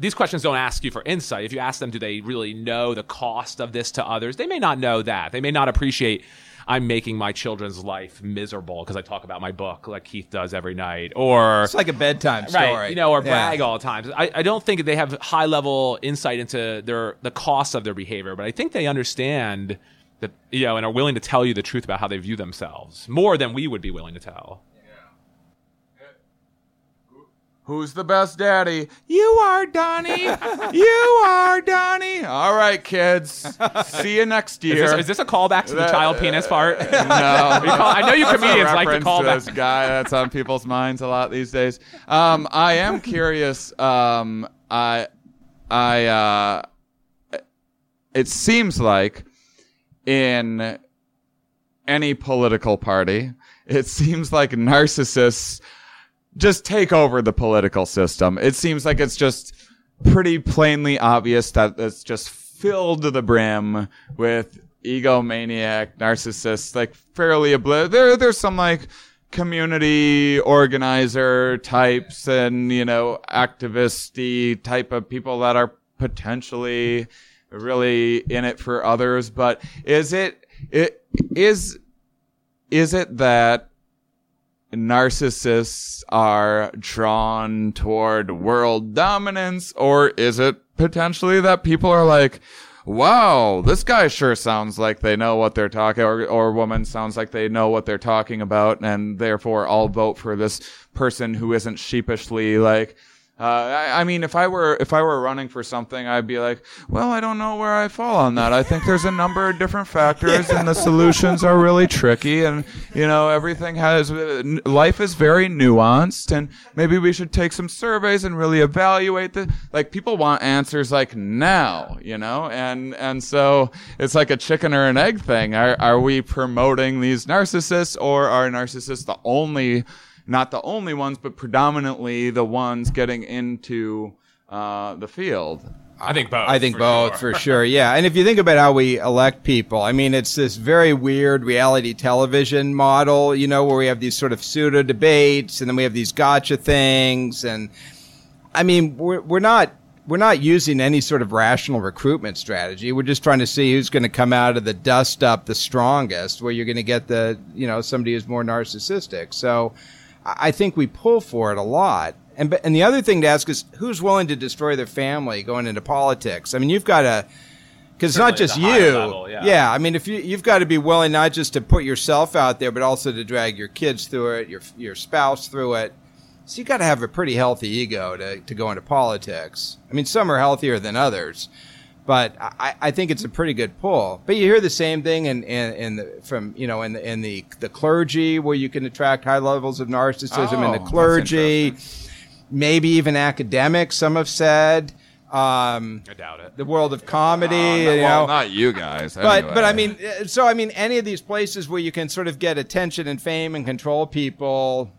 these questions don't ask you for insight. If you ask them, do they really know the cost of this to others? They may not know that. They may not appreciate I'm making my children's life miserable because I talk about my book like Keith does every night. Or it's like a bedtime story. Right, you know, or brag yeah. all the time. I, I don't think they have high-level insight into their the cost of their behavior, but I think they understand that, you know, and are willing to tell you the truth about how they view themselves, more than we would be willing to tell. Who's the best daddy? You are, Donnie. You are, Donnie. All right, kids. See you next year. Is this, is this a callback to the that, child penis part? No. Call, I know you comedians like to call back. That's a reference to this guy that's on people's minds a lot these days. Um, I am curious. Um, I, I. Uh, it seems like in any political party, it seems like narcissists just take over the political system. It seems like it's just pretty plainly obvious that it's just filled to the brim with egomaniac narcissists, like fairly oblivious. There, there's some like community organizer types and, you know, activist-y type of people that are potentially really in it for others. But is it, it is, is it that narcissists are drawn toward world dominance, or is it potentially that people are like, wow, this guy sure sounds like they know what they're talking, or, or woman sounds like they know what they're talking about, and therefore I'll vote for this person who isn't sheepishly like, uh, I, I mean, if I were, if I were running for something, I'd be like, well, I don't know where I fall on that. I think there's a number of different factors yeah. and the solutions are really tricky. And, you know, everything has, life is very nuanced, and maybe we should take some surveys and really evaluate the, like, people want answers like now, you know? And, and so it's like a chicken or an egg thing. Are, are we promoting these narcissists, or are narcissists the only Not the only ones, but predominantly the ones getting into uh, the field? I think both. I think for both, sure. for sure, yeah. And if you think about how we elect people, I mean, it's this very weird reality television model, you know, where we have these sort of pseudo-debates, and then we have these gotcha things. And, I mean, we're, we're not... We're not using any sort of rational recruitment strategy. We're just trying to see who's going to come out of the dust up the strongest, where you're going to get the, you know, somebody who's more narcissistic. So I think we pull for it a lot. And and the other thing to ask is, who's willing to destroy their family going into politics? I mean, you've got to, because it's not just you. Level, yeah. yeah. I mean, if you, you've got to be willing not just to put yourself out there, but also to drag your kids through it, your your spouse through it. So you got to have a pretty healthy ego to, to go into politics. I mean, some are healthier than others, but I, I think it's a pretty good pull. But you hear the same thing in, in, in the, from, you know, in the, in the, the clergy, where you can attract high levels of narcissism oh, in the clergy, maybe even academics. Some have said, um, I doubt it. The world of comedy, uh, no, you well, know, not you guys, anyway. but, but I mean, so I mean, any of these places where you can sort of get attention and fame and control people,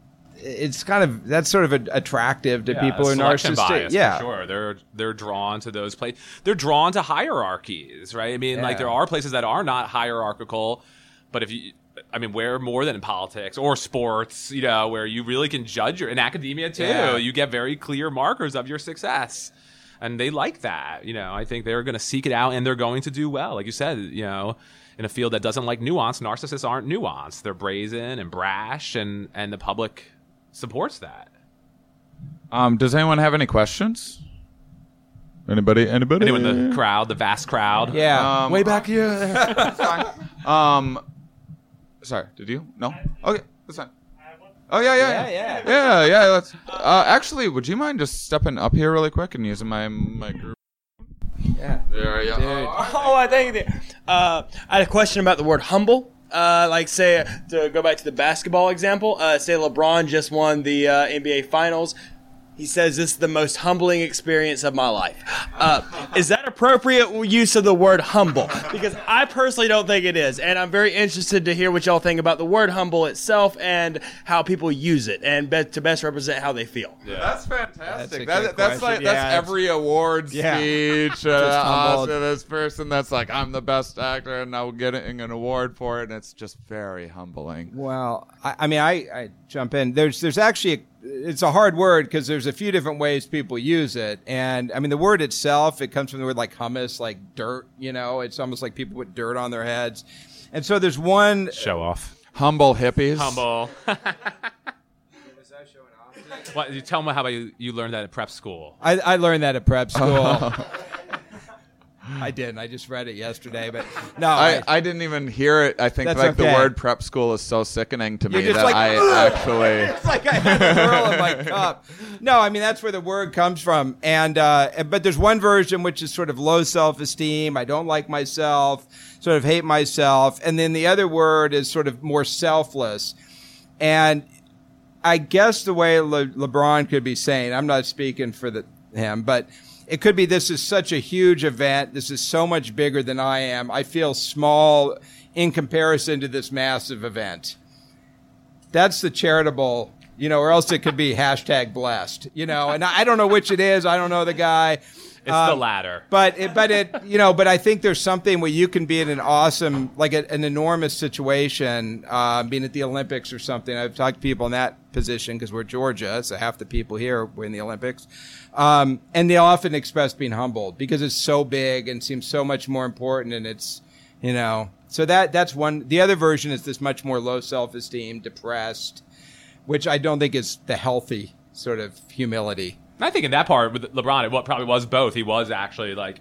it's kind of, that's sort of attractive to yeah, people who are narcissistic. Bias, yeah, for sure. They're they're drawn to those places. They're drawn to hierarchies, right? I mean, yeah. like there are places that are not hierarchical, but if you, I mean, where more than in politics or sports, you know, where you really can judge your, in academia too, yeah. you get very clear markers of your success, and they like that. You know, I think they're going to seek it out, and they're going to do well, like you said, you know. In a field that doesn't like nuance, narcissists aren't nuanced. They're brazen and brash, and, and the public supports that. Um, does anyone have any questions? Anybody? Anybody? Anyone in the crowd, the vast crowd? Yeah. Um, Way back here. That's fine. Um, sorry, did you? No? Okay, that's fine. Oh, yeah, yeah, yeah. Yeah, yeah. yeah, yeah let's, uh, actually, would you mind just stepping up here really quick and using my microphone? Yeah. There you are. Oh, I thank you. Uh, I had a question about the word humble. Uh, like, say, to go back to the basketball example, uh, say LeBron just won the uh, N B A Finals. He says, this is the most humbling experience of my life. Uh, is that appropriate use of the word humble? Because I personally don't think it is. And I'm very interested to hear what y'all think about the word humble itself and how people use it and be- to best represent how they feel. Yeah. That's fantastic. That's, that, that's like yeah, that's every awards yeah. speech. Uh, to this person that's like, I'm the best actor and I'm getting an award for it. And it's just very humbling. Well, I, I mean, I, I jump in. There's, there's actually a it's a hard word because there's a few different ways people use it. And I mean, the word itself, it comes from the word like hummus, like dirt, you know, it's almost like people put dirt on their heads. And so there's one. Show off. Humble hippies. Humble. Was I showing off today? What, you tell me how you, you learned that at prep school. I, I learned that at prep school. I didn't. I just read it yesterday, but no, I, I, I didn't even hear it. I think like okay. The word prep school is so sickening to me that like, I ugh! actually. It's like I had a girl in my cup. No, I mean that's where the word comes from, and uh, but there's one version which is sort of low self-esteem. I don't like myself. Sort of hate myself, and then the other word is sort of more selfless, and I guess the way Le- LeBron could be saying, I'm not speaking for the, him, but. It could be this is such a huge event. This is so much bigger than I am. I feel small in comparison to this massive event. That's the charitable, you know, or else it could be hashtag blessed, you know, and I don't know which it is. I don't know the guy. It's um, the latter. But it, but it, you know, but I think there's something where you can be in an awesome, like a, an enormous situation, uh, being at the Olympics or something. I've talked to people in that position because we're Georgia, so half the people here were in the Olympics. Um, and they often express being humbled because it's so big and seems so much more important. And it's, you know, so that, that's one. The other version is this much more low self-esteem, depressed, which I don't think is the healthy sort of humility. And I think in that part with LeBron, it probably was both. He was actually like,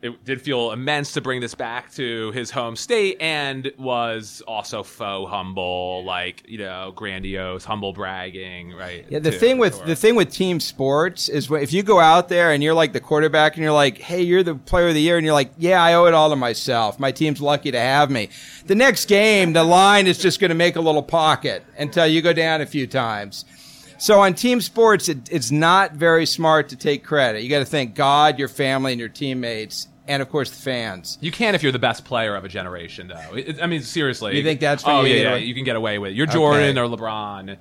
it did feel immense to bring this back to his home state and was also faux humble, like, you know, grandiose, humble bragging, right? Yeah, the too, thing with sure. the thing with team sports is if you go out there and you're like the quarterback and you're like, hey, you're the player of the year. And you're like, yeah, I owe it all to myself. My team's lucky to have me. The next game, the line is just going to make a little pocket until you go down a few times. So on team sports, it, it's not very smart to take credit. You got to thank God, your family, and your teammates, and of course the fans. You can if you're the best player of a generation, though. It, I mean, seriously. You think that's? For oh you yeah, yeah. You can get away with it. You're Jordan okay. or LeBron.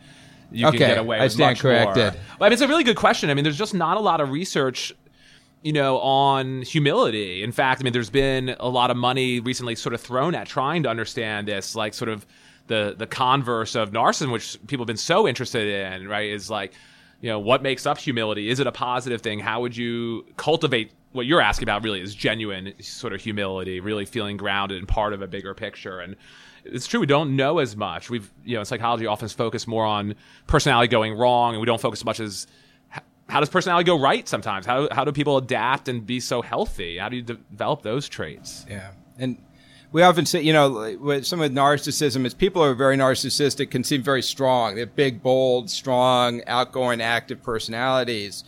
You okay. can get away with I stand much corrected. More. But I mean, it's a really good question. I mean, there's just not a lot of research, you know, on humility. In fact, I mean, there's been a lot of money recently sort of thrown at trying to understand this, like sort of. The the converse of narcissism, which people have been so interested in, right, is like, you know, what makes up humility? Is it a positive thing? How would you cultivate what you're asking about really is genuine sort of humility, really feeling grounded and part of a bigger picture. And it's true, we don't know as much. We've, you know, in psychology often focus more on personality going wrong, and we don't focus as much as how does personality go right sometimes? How how do people adapt and be so healthy? How do you de- develop those traits? Yeah, and we often say, you know, some of narcissism is people who are very narcissistic can seem very strong. They have big, bold, strong, outgoing, active personalities,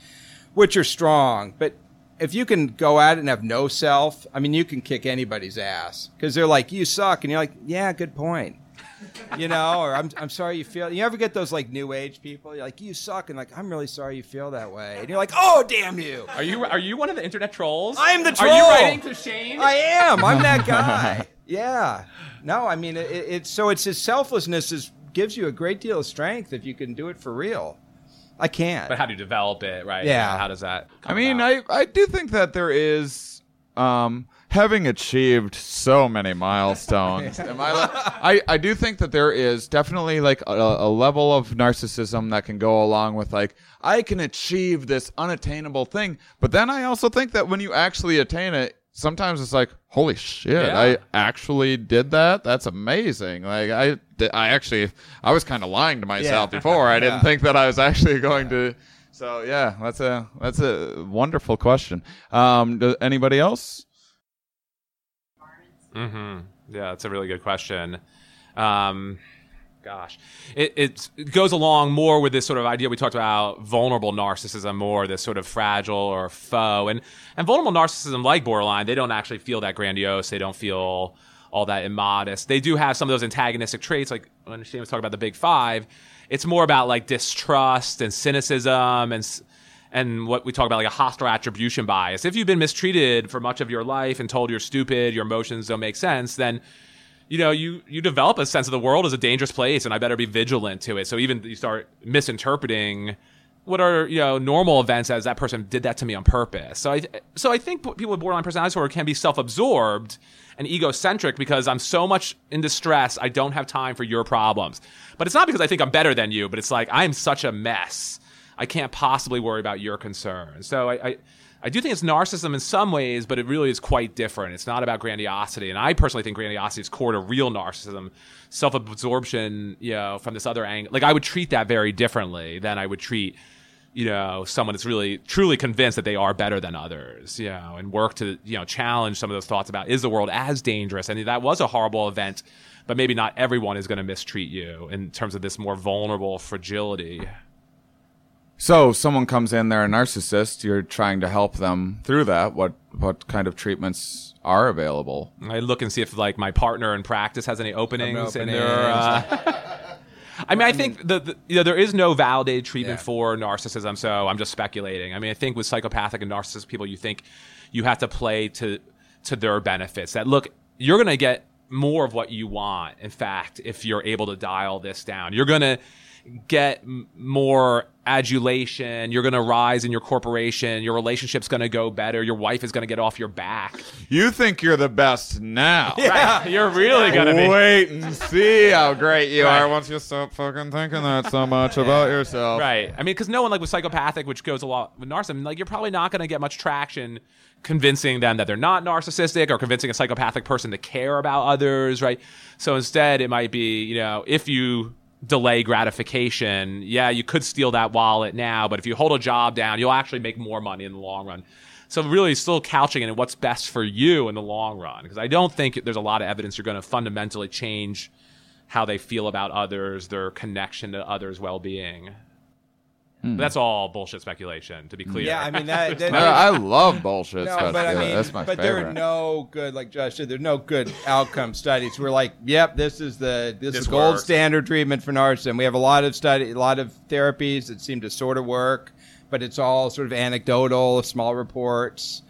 which are strong. But if you can go at it and have no self, I mean, you can kick anybody's ass because they're like, you suck. And you're like, yeah, good point. You know, or I'm I'm sorry you feel. You ever get those like new age people? You're like, you suck, and like I'm really sorry you feel that way. And you're like, oh damn you! Are you are you one of the internet trolls? I'm the troll. Are you writing to Shane? I am. I'm that guy. Yeah. No, I mean it, it's so it's his selflessness is gives you a great deal of strength if you can do it for real. I can't. But how do you develop it, right? Yeah. How does that? Come I mean, about? I I do think that there is. Um, Having achieved so many milestones, am I, I, I do think that there is definitely like a, a level of narcissism that can go along with like, I can achieve this unattainable thing. But then I also think that when you actually attain it, sometimes it's like, holy shit, yeah. I actually did that. That's amazing. Like I, I actually, I was kind of lying to myself yeah. before. I yeah. didn't think that I was actually going yeah. to. So yeah, that's a, that's a wonderful question. Um, does anybody else? Mm-hmm. Yeah, that's a really good question. Um, gosh, it, it's, it goes along more with this sort of idea we talked about, vulnerable narcissism, more this sort of fragile or faux. And and vulnerable narcissism, like borderline, they don't actually feel that grandiose. They don't feel all that immodest. They do have some of those antagonistic traits, like when Shane was talking about the Big Five. It's more about like distrust and cynicism and and what we talk about, like a hostile attribution bias. If you've been mistreated for much of your life and told you're stupid, your emotions don't make sense, then, you know, you, you develop a sense of the world as a dangerous place and I better be vigilant to it. So even you start misinterpreting what are, you know, normal events as that person did that to me on purpose. So I so I think people with borderline personality disorder can be self-absorbed and egocentric because I'm so much in distress, I don't have time for your problems. But it's not because I think I'm better than you, but it's like, I'm such a mess. I can't possibly worry about your concerns. So I, I I do think it's narcissism in some ways, but it really is quite different. It's not about grandiosity. And I personally think grandiosity is core to real narcissism, self-absorption, you know, from this other angle. Like, I would treat that very differently than I would treat, you know, someone that's really truly convinced that they are better than others, you know, and work to, you know, challenge some of those thoughts about, is the world as dangerous? And that was a horrible event, but maybe not everyone is going to mistreat you in terms of this more vulnerable fragility. So someone comes in, they're a narcissist, you're trying to help them through that. What what kind of treatments are available? I look and see if, like, my partner in practice has any openings. No openings. And there are, uh, I mean, I think the, the you know, there is no validated treatment yeah. for narcissism, so I'm just speculating. I mean, I think with psychopathic and narcissistic people, you think you have to play to to their benefits. That, look, you're going to get more of what you want, in fact, if you're able to dial this down. You're going to get more adulation, you're going to rise in your corporation, your relationship's going to go better, your wife is going to get off your back. You think you're the best now. Yeah, right. You're really going to be. Wait and see how great you right. are once you stop fucking thinking that so much about yourself. Right. I mean, because no one, like with psychopathic, which goes a lot with narcissism, like, you're probably not going to get much traction convincing them that they're not narcissistic or convincing a psychopathic person to care about others, right? So instead, it might be, you know, if you delay gratification. Yeah, you could steal that wallet now, but if you hold a job down, you'll actually make more money in the long run. So really still couching it in what's best for you in the long run, because I don't think there's a lot of evidence you're going to fundamentally change how they feel about others, their connection to others' well-being. Mm. That's all bullshit speculation, to be clear. Yeah, I mean, that... that no, I love bullshit no, speculation. But, I mean, that's my but favorite. There are no good, like Josh said, there are no good outcome studies. We're like, yep, this is the this, this is gold works. standard treatment for narcissism. We have a lot of study, a lot of therapies that seem to sort of work, but it's all sort of anecdotal, small reports.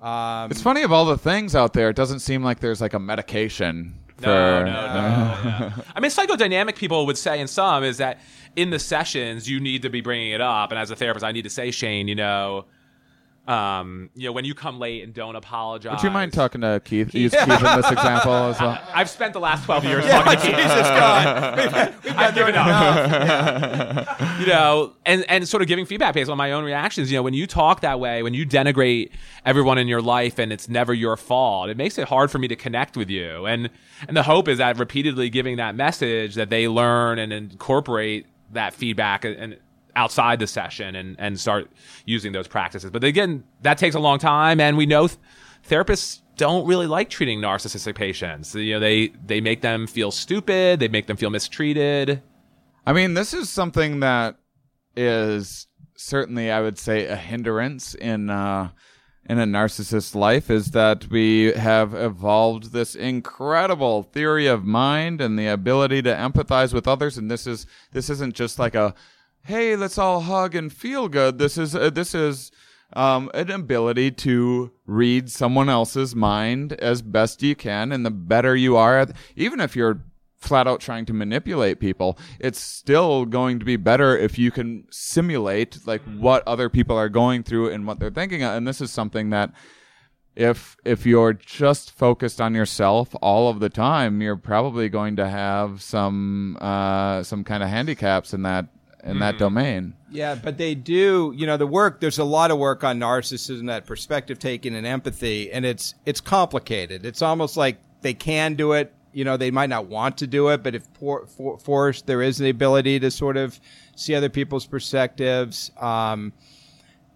Um, it's funny, of all the things out there, it doesn't seem like there's like a medication. No, no, no, no. I mean, psychodynamic people would say in some is that in the sessions, you need to be bringing it up. And as a therapist, I need to say, Shane, you know, um, you know, when you come late and don't apologize. Would you mind talking to Keith? Use Keith in this example as well. I, I've spent the last twelve years yeah, talking to Keith. Jesus God. We've got, we've got I've given up. Yeah. You know, and, and sort of giving feedback based on my own reactions. You know, when you talk that way, when you denigrate everyone in your life and it's never your fault, it makes it hard for me to connect with you. And, and the hope is that repeatedly giving that message that they learn and incorporate that feedback and, and outside the session and, and start using those practices. But again, that takes a long time. And we know th- therapists don't really like treating narcissistic patients. You know, they, they make them feel stupid. They make them feel mistreated. I mean, this is something that is certainly, I would say, a hindrance in, uh, in a narcissist's life, is that we have evolved this incredible theory of mind and the ability to empathize with others. And this is, this isn't just like a, hey, let's all hug and feel good. This is uh, this is um, an ability to read someone else's mind as best you can, and the better you are at, even if you're flat out trying to manipulate people, it's still going to be better if you can simulate like what other people are going through and what they're thinking of. And this is something that if if you're just focused on yourself all of the time, you're probably going to have some uh, some kind of handicaps in that. in that domain. Yeah, but they do, you know, the work, there's a lot of work on narcissism, that perspective taking and empathy, and it's it's complicated. It's almost like they can do it, you know, they might not want to do it, but if for, for, forced, there is the ability to sort of see other people's perspectives. Um,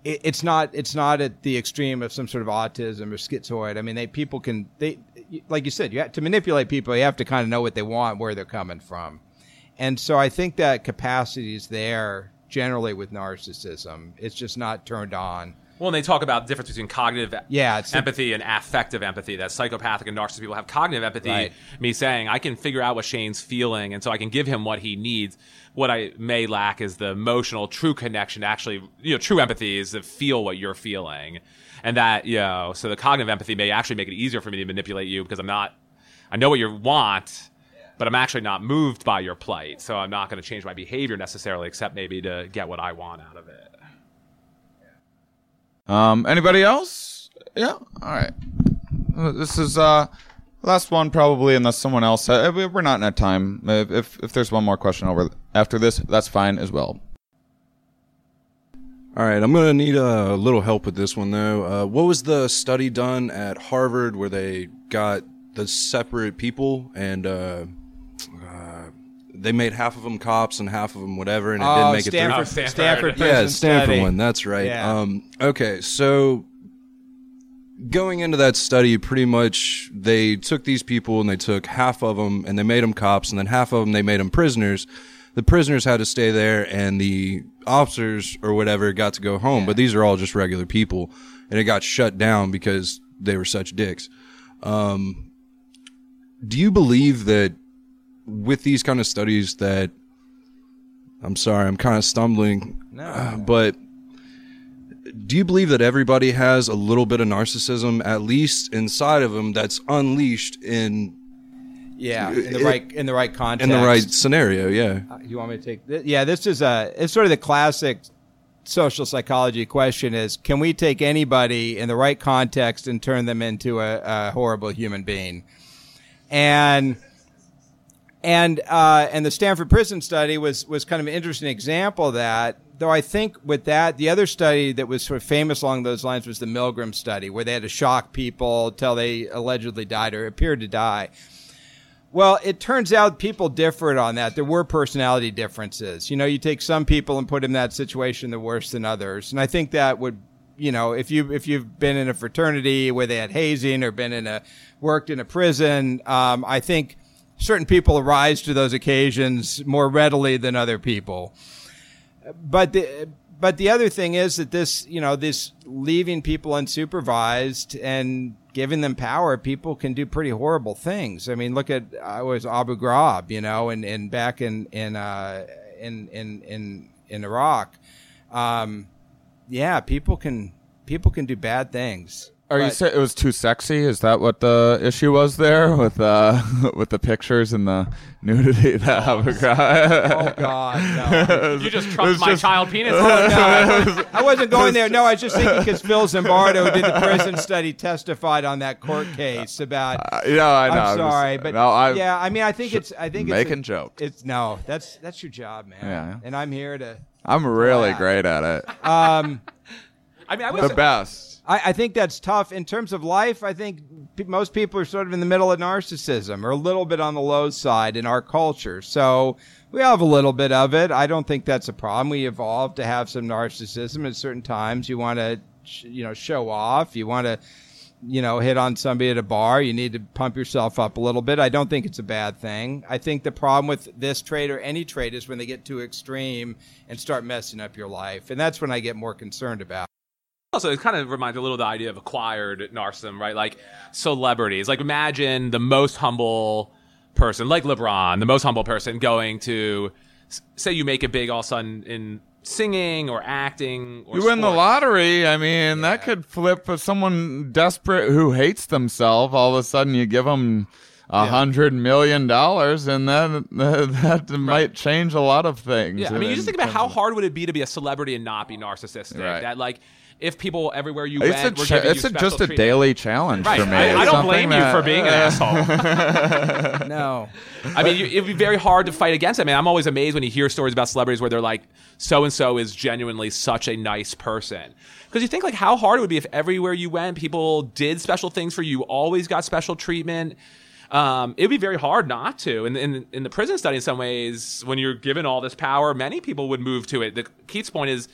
it, it's not it's not at the extreme of some sort of autism or schizoid. I mean, they people can, they like you said, you have to manipulate people, you have to kind of know what they want, where they're coming from. And so I think that capacity is there generally with narcissism. It's just not turned on. Well, and they talk about the difference between cognitive yeah, empathy and affective empathy, that psychopathic and narcissistic people have cognitive empathy, right. Me saying, I can figure out what Shane's feeling, and so I can give him what he needs. What I may lack is the emotional, true connection to actually, you know, true empathy is to feel what you're feeling. And that, you know, so the cognitive empathy may actually make it easier for me to manipulate you because I'm not, I know what you want. but I'm actually not moved by your plight, so I'm not going to change my behavior necessarily, except maybe to get what I want out of it. Um, anybody else? Yeah. All right. This is uh last one probably, unless someone else. Uh, we're not in that time. If, if if there's one more question over after this, that's fine as well. All right, I'm going to need a little help with this one, though. Uh, what was the study done at Harvard where they got the separate people and uh, uh, they made half of them cops and half of them whatever, and it oh, didn't make Stanford, it through? Oh, Stanford. Stanford yeah, Stanford study. one. That's right. Yeah. Um, okay, so going into that study, pretty much they took these people and they took half of them and they made them cops, and then half of them they made them prisoners. The prisoners had to stay there, and the officers or whatever got to go home. Yeah. But these are all just regular people, and it got shut down because they were such dicks. Um, do you believe that with these kind of studies that – I'm sorry, I'm kind of stumbling. No. Uh, but do you believe that everybody has a little bit of narcissism, at least inside of them, that's unleashed in – Yeah, in the it, right in the right context, in the right scenario. Yeah, uh, you want me to take? Th- yeah, this is a it's sort of the classic social psychology question: is can we take anybody in the right context and turn them into a, a horrible human being? And and uh, and the Stanford prison study was was kind of an interesting example of that. Though I think with that, the other study that was sort of famous along those lines was the Milgram study, where they had to shock people till they allegedly died or appeared to die. Well, it turns out people differed on that. There were personality differences. You know, you take some people and put them in that situation, they're worse than others. And I think that would, you know, if you if you've been in a fraternity where they had hazing or been in a worked in a prison, um, I think certain people rise to those occasions more readily than other people. But the but the other thing is that this, you know, this leaving people unsupervised and giving them power, people can do pretty horrible things. I mean, look at I was Abu Ghraib, you know, and, and back in in, uh, in in in in Iraq. Um, yeah, people can people can do bad things. Are but, you saying it was too sexy? Is that what the issue was there with uh, with the pictures and the nudity? That Abu Ghraib? Oh God! No. You just trumped my just, child penis. Oh, no, was, I wasn't going was, there. No, I was just thinking because Phil Zimbardo, who did the prison study, testified on that court case about. Uh, yeah, I know. I'm sorry, just, but no, I, yeah, I mean, I think it's. I think making it's a, jokes. It's no, that's that's your job, man. Yeah. And I'm here to. I'm really great at it. Um, I mean, I was the best. I, I think that's tough. In terms of life, I think p- most people are sort of in the middle of narcissism or a little bit on the low side in our culture. So we all have a little bit of it. I don't think that's a problem. We evolved to have some narcissism at certain times. You want to, sh- you know, show off. You want to, you know, hit on somebody at a bar. You need to pump yourself up a little bit. I don't think it's a bad thing. I think the problem with this trait or any trait is when they get too extreme and start messing up your life. And that's when I get more concerned about. Also, it kind of reminds a little of the idea of acquired narcissism, right? Like celebrities. Like imagine the most humble person, like LeBron, the most humble person going to, say you make it big all of a sudden in singing or acting. Or you win sports. The lottery. I mean, yeah. That could flip for someone desperate who hates themselves. All of a sudden you give them a hundred yeah. million dollars, and then that, that, that right. might change a lot of things. Yeah, I mean, you just think about how hard would it be to be a celebrity and not be narcissistic. Right. That like... If people everywhere you it's went, a, were giving it's you special just a treatment. Daily challenge right. for me. I, I don't blame that, you for being uh, an asshole. No, I mean you, it'd be very hard to fight against it. I mean, I'm always amazed when you hear stories about celebrities where they're like, "So and so is genuinely such a nice person." Because you think like how hard it would be if everywhere you went, people did special things for you, you always got special treatment. Um, it'd be very hard not to. And in, in, in the prison study, in some ways, when you're given all this power, many people would move to it. The Keith's point is.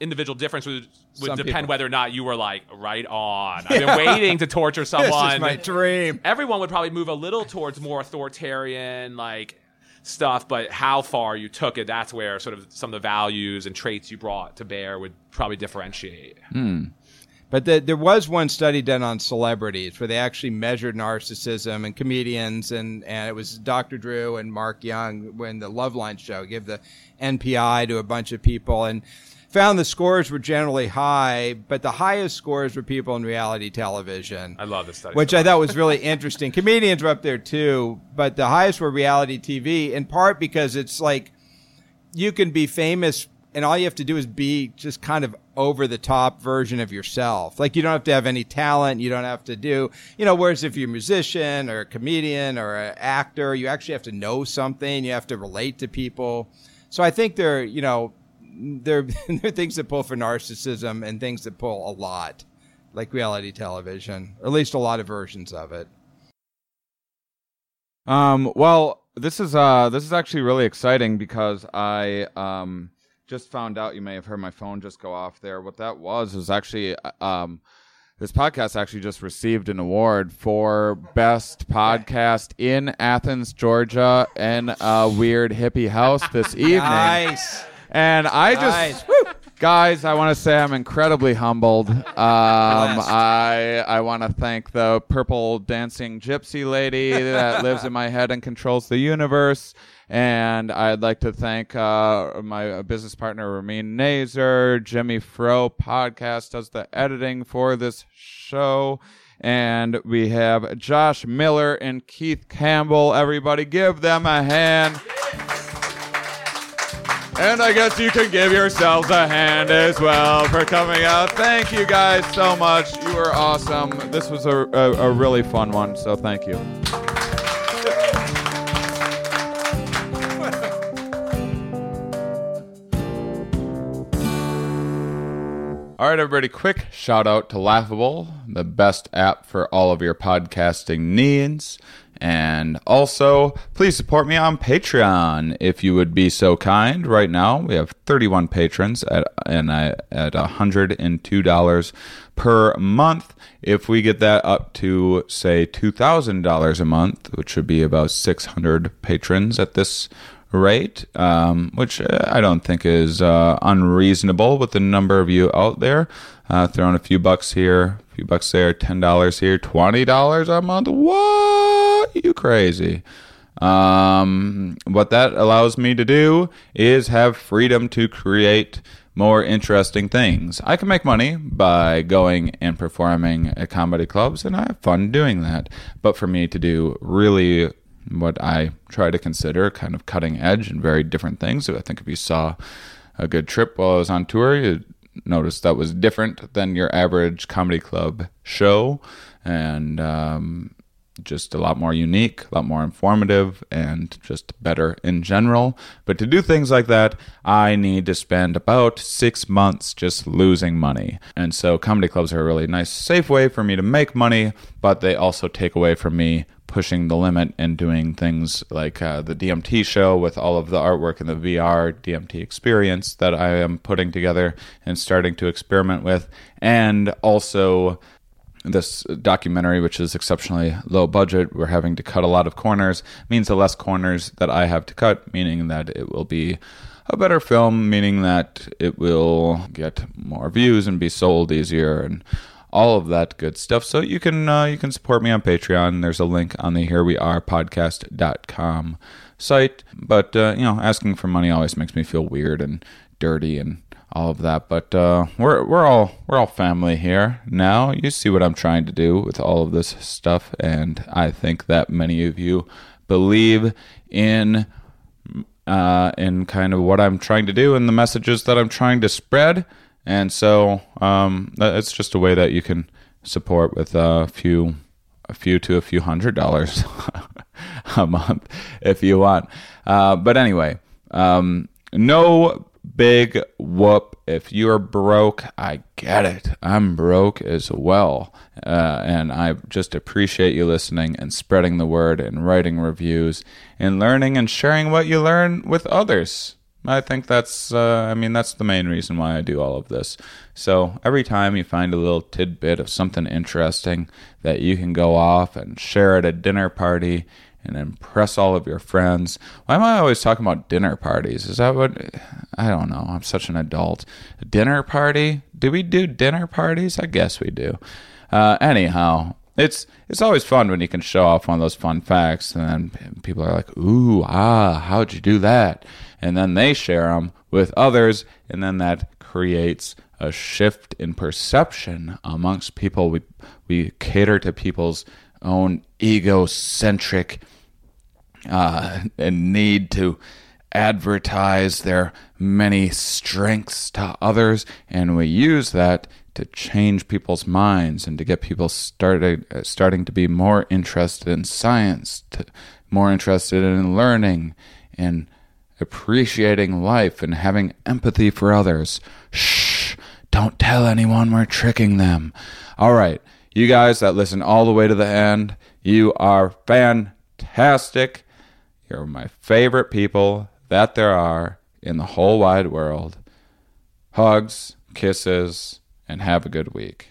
Individual difference would, would depend people. Whether or not you were like right on. I've yeah. been waiting to torture someone. This is my dream. Everyone would probably move a little towards more authoritarian like stuff, but how far you took it, that's where sort of some of the values and traits you brought to bear would probably differentiate. Mm. But the, there was one study done on celebrities where they actually measured narcissism and comedians, and, and it was Doctor Drew and Mark Young when the Loveline show gave the N P I to a bunch of people, and found the scores were generally high, but the highest scores were people in reality television. I love this study. Which so I thought was really interesting. Comedians were up there too, but the highest were reality T V, in part because it's like you can be famous and all you have to do is be just kind of over the top version of yourself. Like you don't have to have any talent. You don't have to do, you know, whereas if you're a musician or a comedian or an actor, you actually have to know something. You have to relate to people. So I think there, you know, there, there are things that pull for narcissism and things that pull a lot, like reality television, or at least a lot of versions of it. Um, well, this is, uh, this is actually really exciting because I, um, just found out, you may have heard my phone just go off there. What that was was actually um, this podcast actually just received an award for best podcast in Athens, Georgia, and a weird hippie house this evening. Nice. And I just, nice. Woo, guys, I want to say I'm incredibly humbled. Um, I I want to thank the purple dancing gypsy lady that lives in my head and controls the universe. And I'd like to thank uh, my business partner, Ramin Nazer. Jimmy Fro Podcast does the editing for this show. And we have Josh Miller and Keith Campbell. Everybody give them a hand. And I guess you can give yourselves a hand as well for coming out. Thank you guys so much. You were awesome. This was a, a, a really fun one, so thank you. All right, everybody, quick shout out to Laughable, the best app for all of your podcasting needs. And also, please support me on Patreon if you would be so kind. Right now, we have thirty-one patrons at and I, at one hundred two dollars per month. If we get that up to, say, two thousand dollars a month, which would be about six hundred patrons at this rate, um, which I don't think is uh, unreasonable with the number of you out there. Uh, throwing a few bucks here, a few bucks there, ten dollars here, twenty dollars a month. What? You crazy. Um, what that allows me to do is have freedom to create more interesting things. I can make money by going and performing at comedy clubs, and I have fun doing that. But for me to do really what I try to consider kind of cutting edge and very different things. So I think if you saw a good trip while I was on tour, you'd notice that was different than your average comedy club show, and um, just a lot more unique, a lot more informative, and just better in general. But to do things like that, I need to spend about six months just losing money. And so comedy clubs are a really nice, safe way for me to make money, but they also take away from me pushing the limit and doing things like uh, the D M T show with all of the artwork and the V R D M T experience that I am putting together and starting to experiment with. And also this documentary, which is exceptionally low budget. We're having to cut a lot of corners. It means the less corners that I have to cut, meaning that it will be a better film, meaning that it will get more views and be sold easier and all of that good stuff. So you can uh, you can support me on Patreon. There's a link on the Here We Are podcast dot com site. But, uh, you know, asking for money always makes me feel weird and dirty and all of that. But uh, we're we're all we're all family here now. You see what I'm trying to do with all of this stuff. And I think that many of you believe in uh, in kind of what I'm trying to do and the messages that I'm trying to spread. And so um, it's just a way that you can support with a few, a few to a few hundred dollars a month if you want. Uh, but anyway, um, no big whoop. If you're broke, I get it. I'm broke as well. Uh, and I just appreciate you listening and spreading the word and writing reviews and learning and sharing what you learn with others. I think that's, uh, I mean, that's the main reason why I do all of this. So every time you find a little tidbit of something interesting that you can go off and share at a dinner party and impress all of your friends. Why am I always talking about dinner parties? Is that what, I don't know. I'm such an adult. Dinner party? Do we do dinner parties? I guess we do. Uh, anyhow, It's it's always fun when you can show off one of those fun facts, and then people are like, ooh, ah, how'd you do that? And then they share them with others, and then that creates a shift in perception amongst people. We we cater to people's own egocentric uh, and need to advertise their many strengths to others, and we use that to change people's minds and to get people started uh, starting to be more interested in science, to, more interested in learning and appreciating life and having empathy for others. Shh, don't tell anyone we're tricking them. All right, you guys that listen all the way to the end, you are fantastic. You're my favorite people that there are in the whole wide world. Hugs, kisses, and have a good week.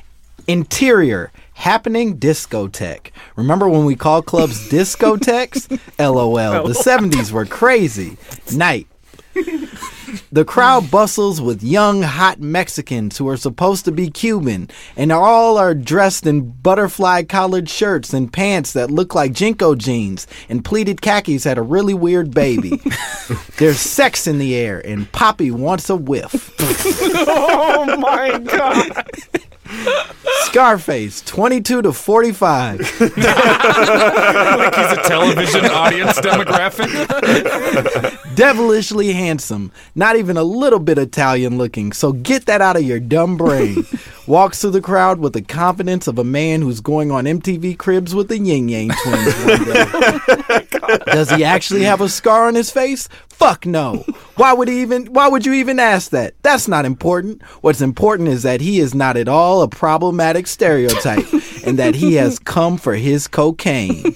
Interior, happening discotheque. Remember when we called clubs discotheques? LOL. The seventies were crazy. Night. The crowd bustles with young, hot Mexicans who are supposed to be Cuban, and all are dressed in butterfly collared shirts and pants that look like Jinko jeans, and pleated khakis had a really weird baby. There's sex in the air, and Poppy wants a whiff. Oh, my God. Scarface, twenty-two to forty-five. Like he's a television audience demographic. Devilishly handsome, not even a little bit Italian looking, so get that out of your dumb brain. Walks through the crowd with the confidence of a man who's going on M T V Cribs with the Yin Yang Twins one day. Does he actually have a scar on his face? Fuck no. Why would he even? Why would you even ask that? That's not important. What's important is that he is not at all a problematic stereotype and that he has come for his cocaine.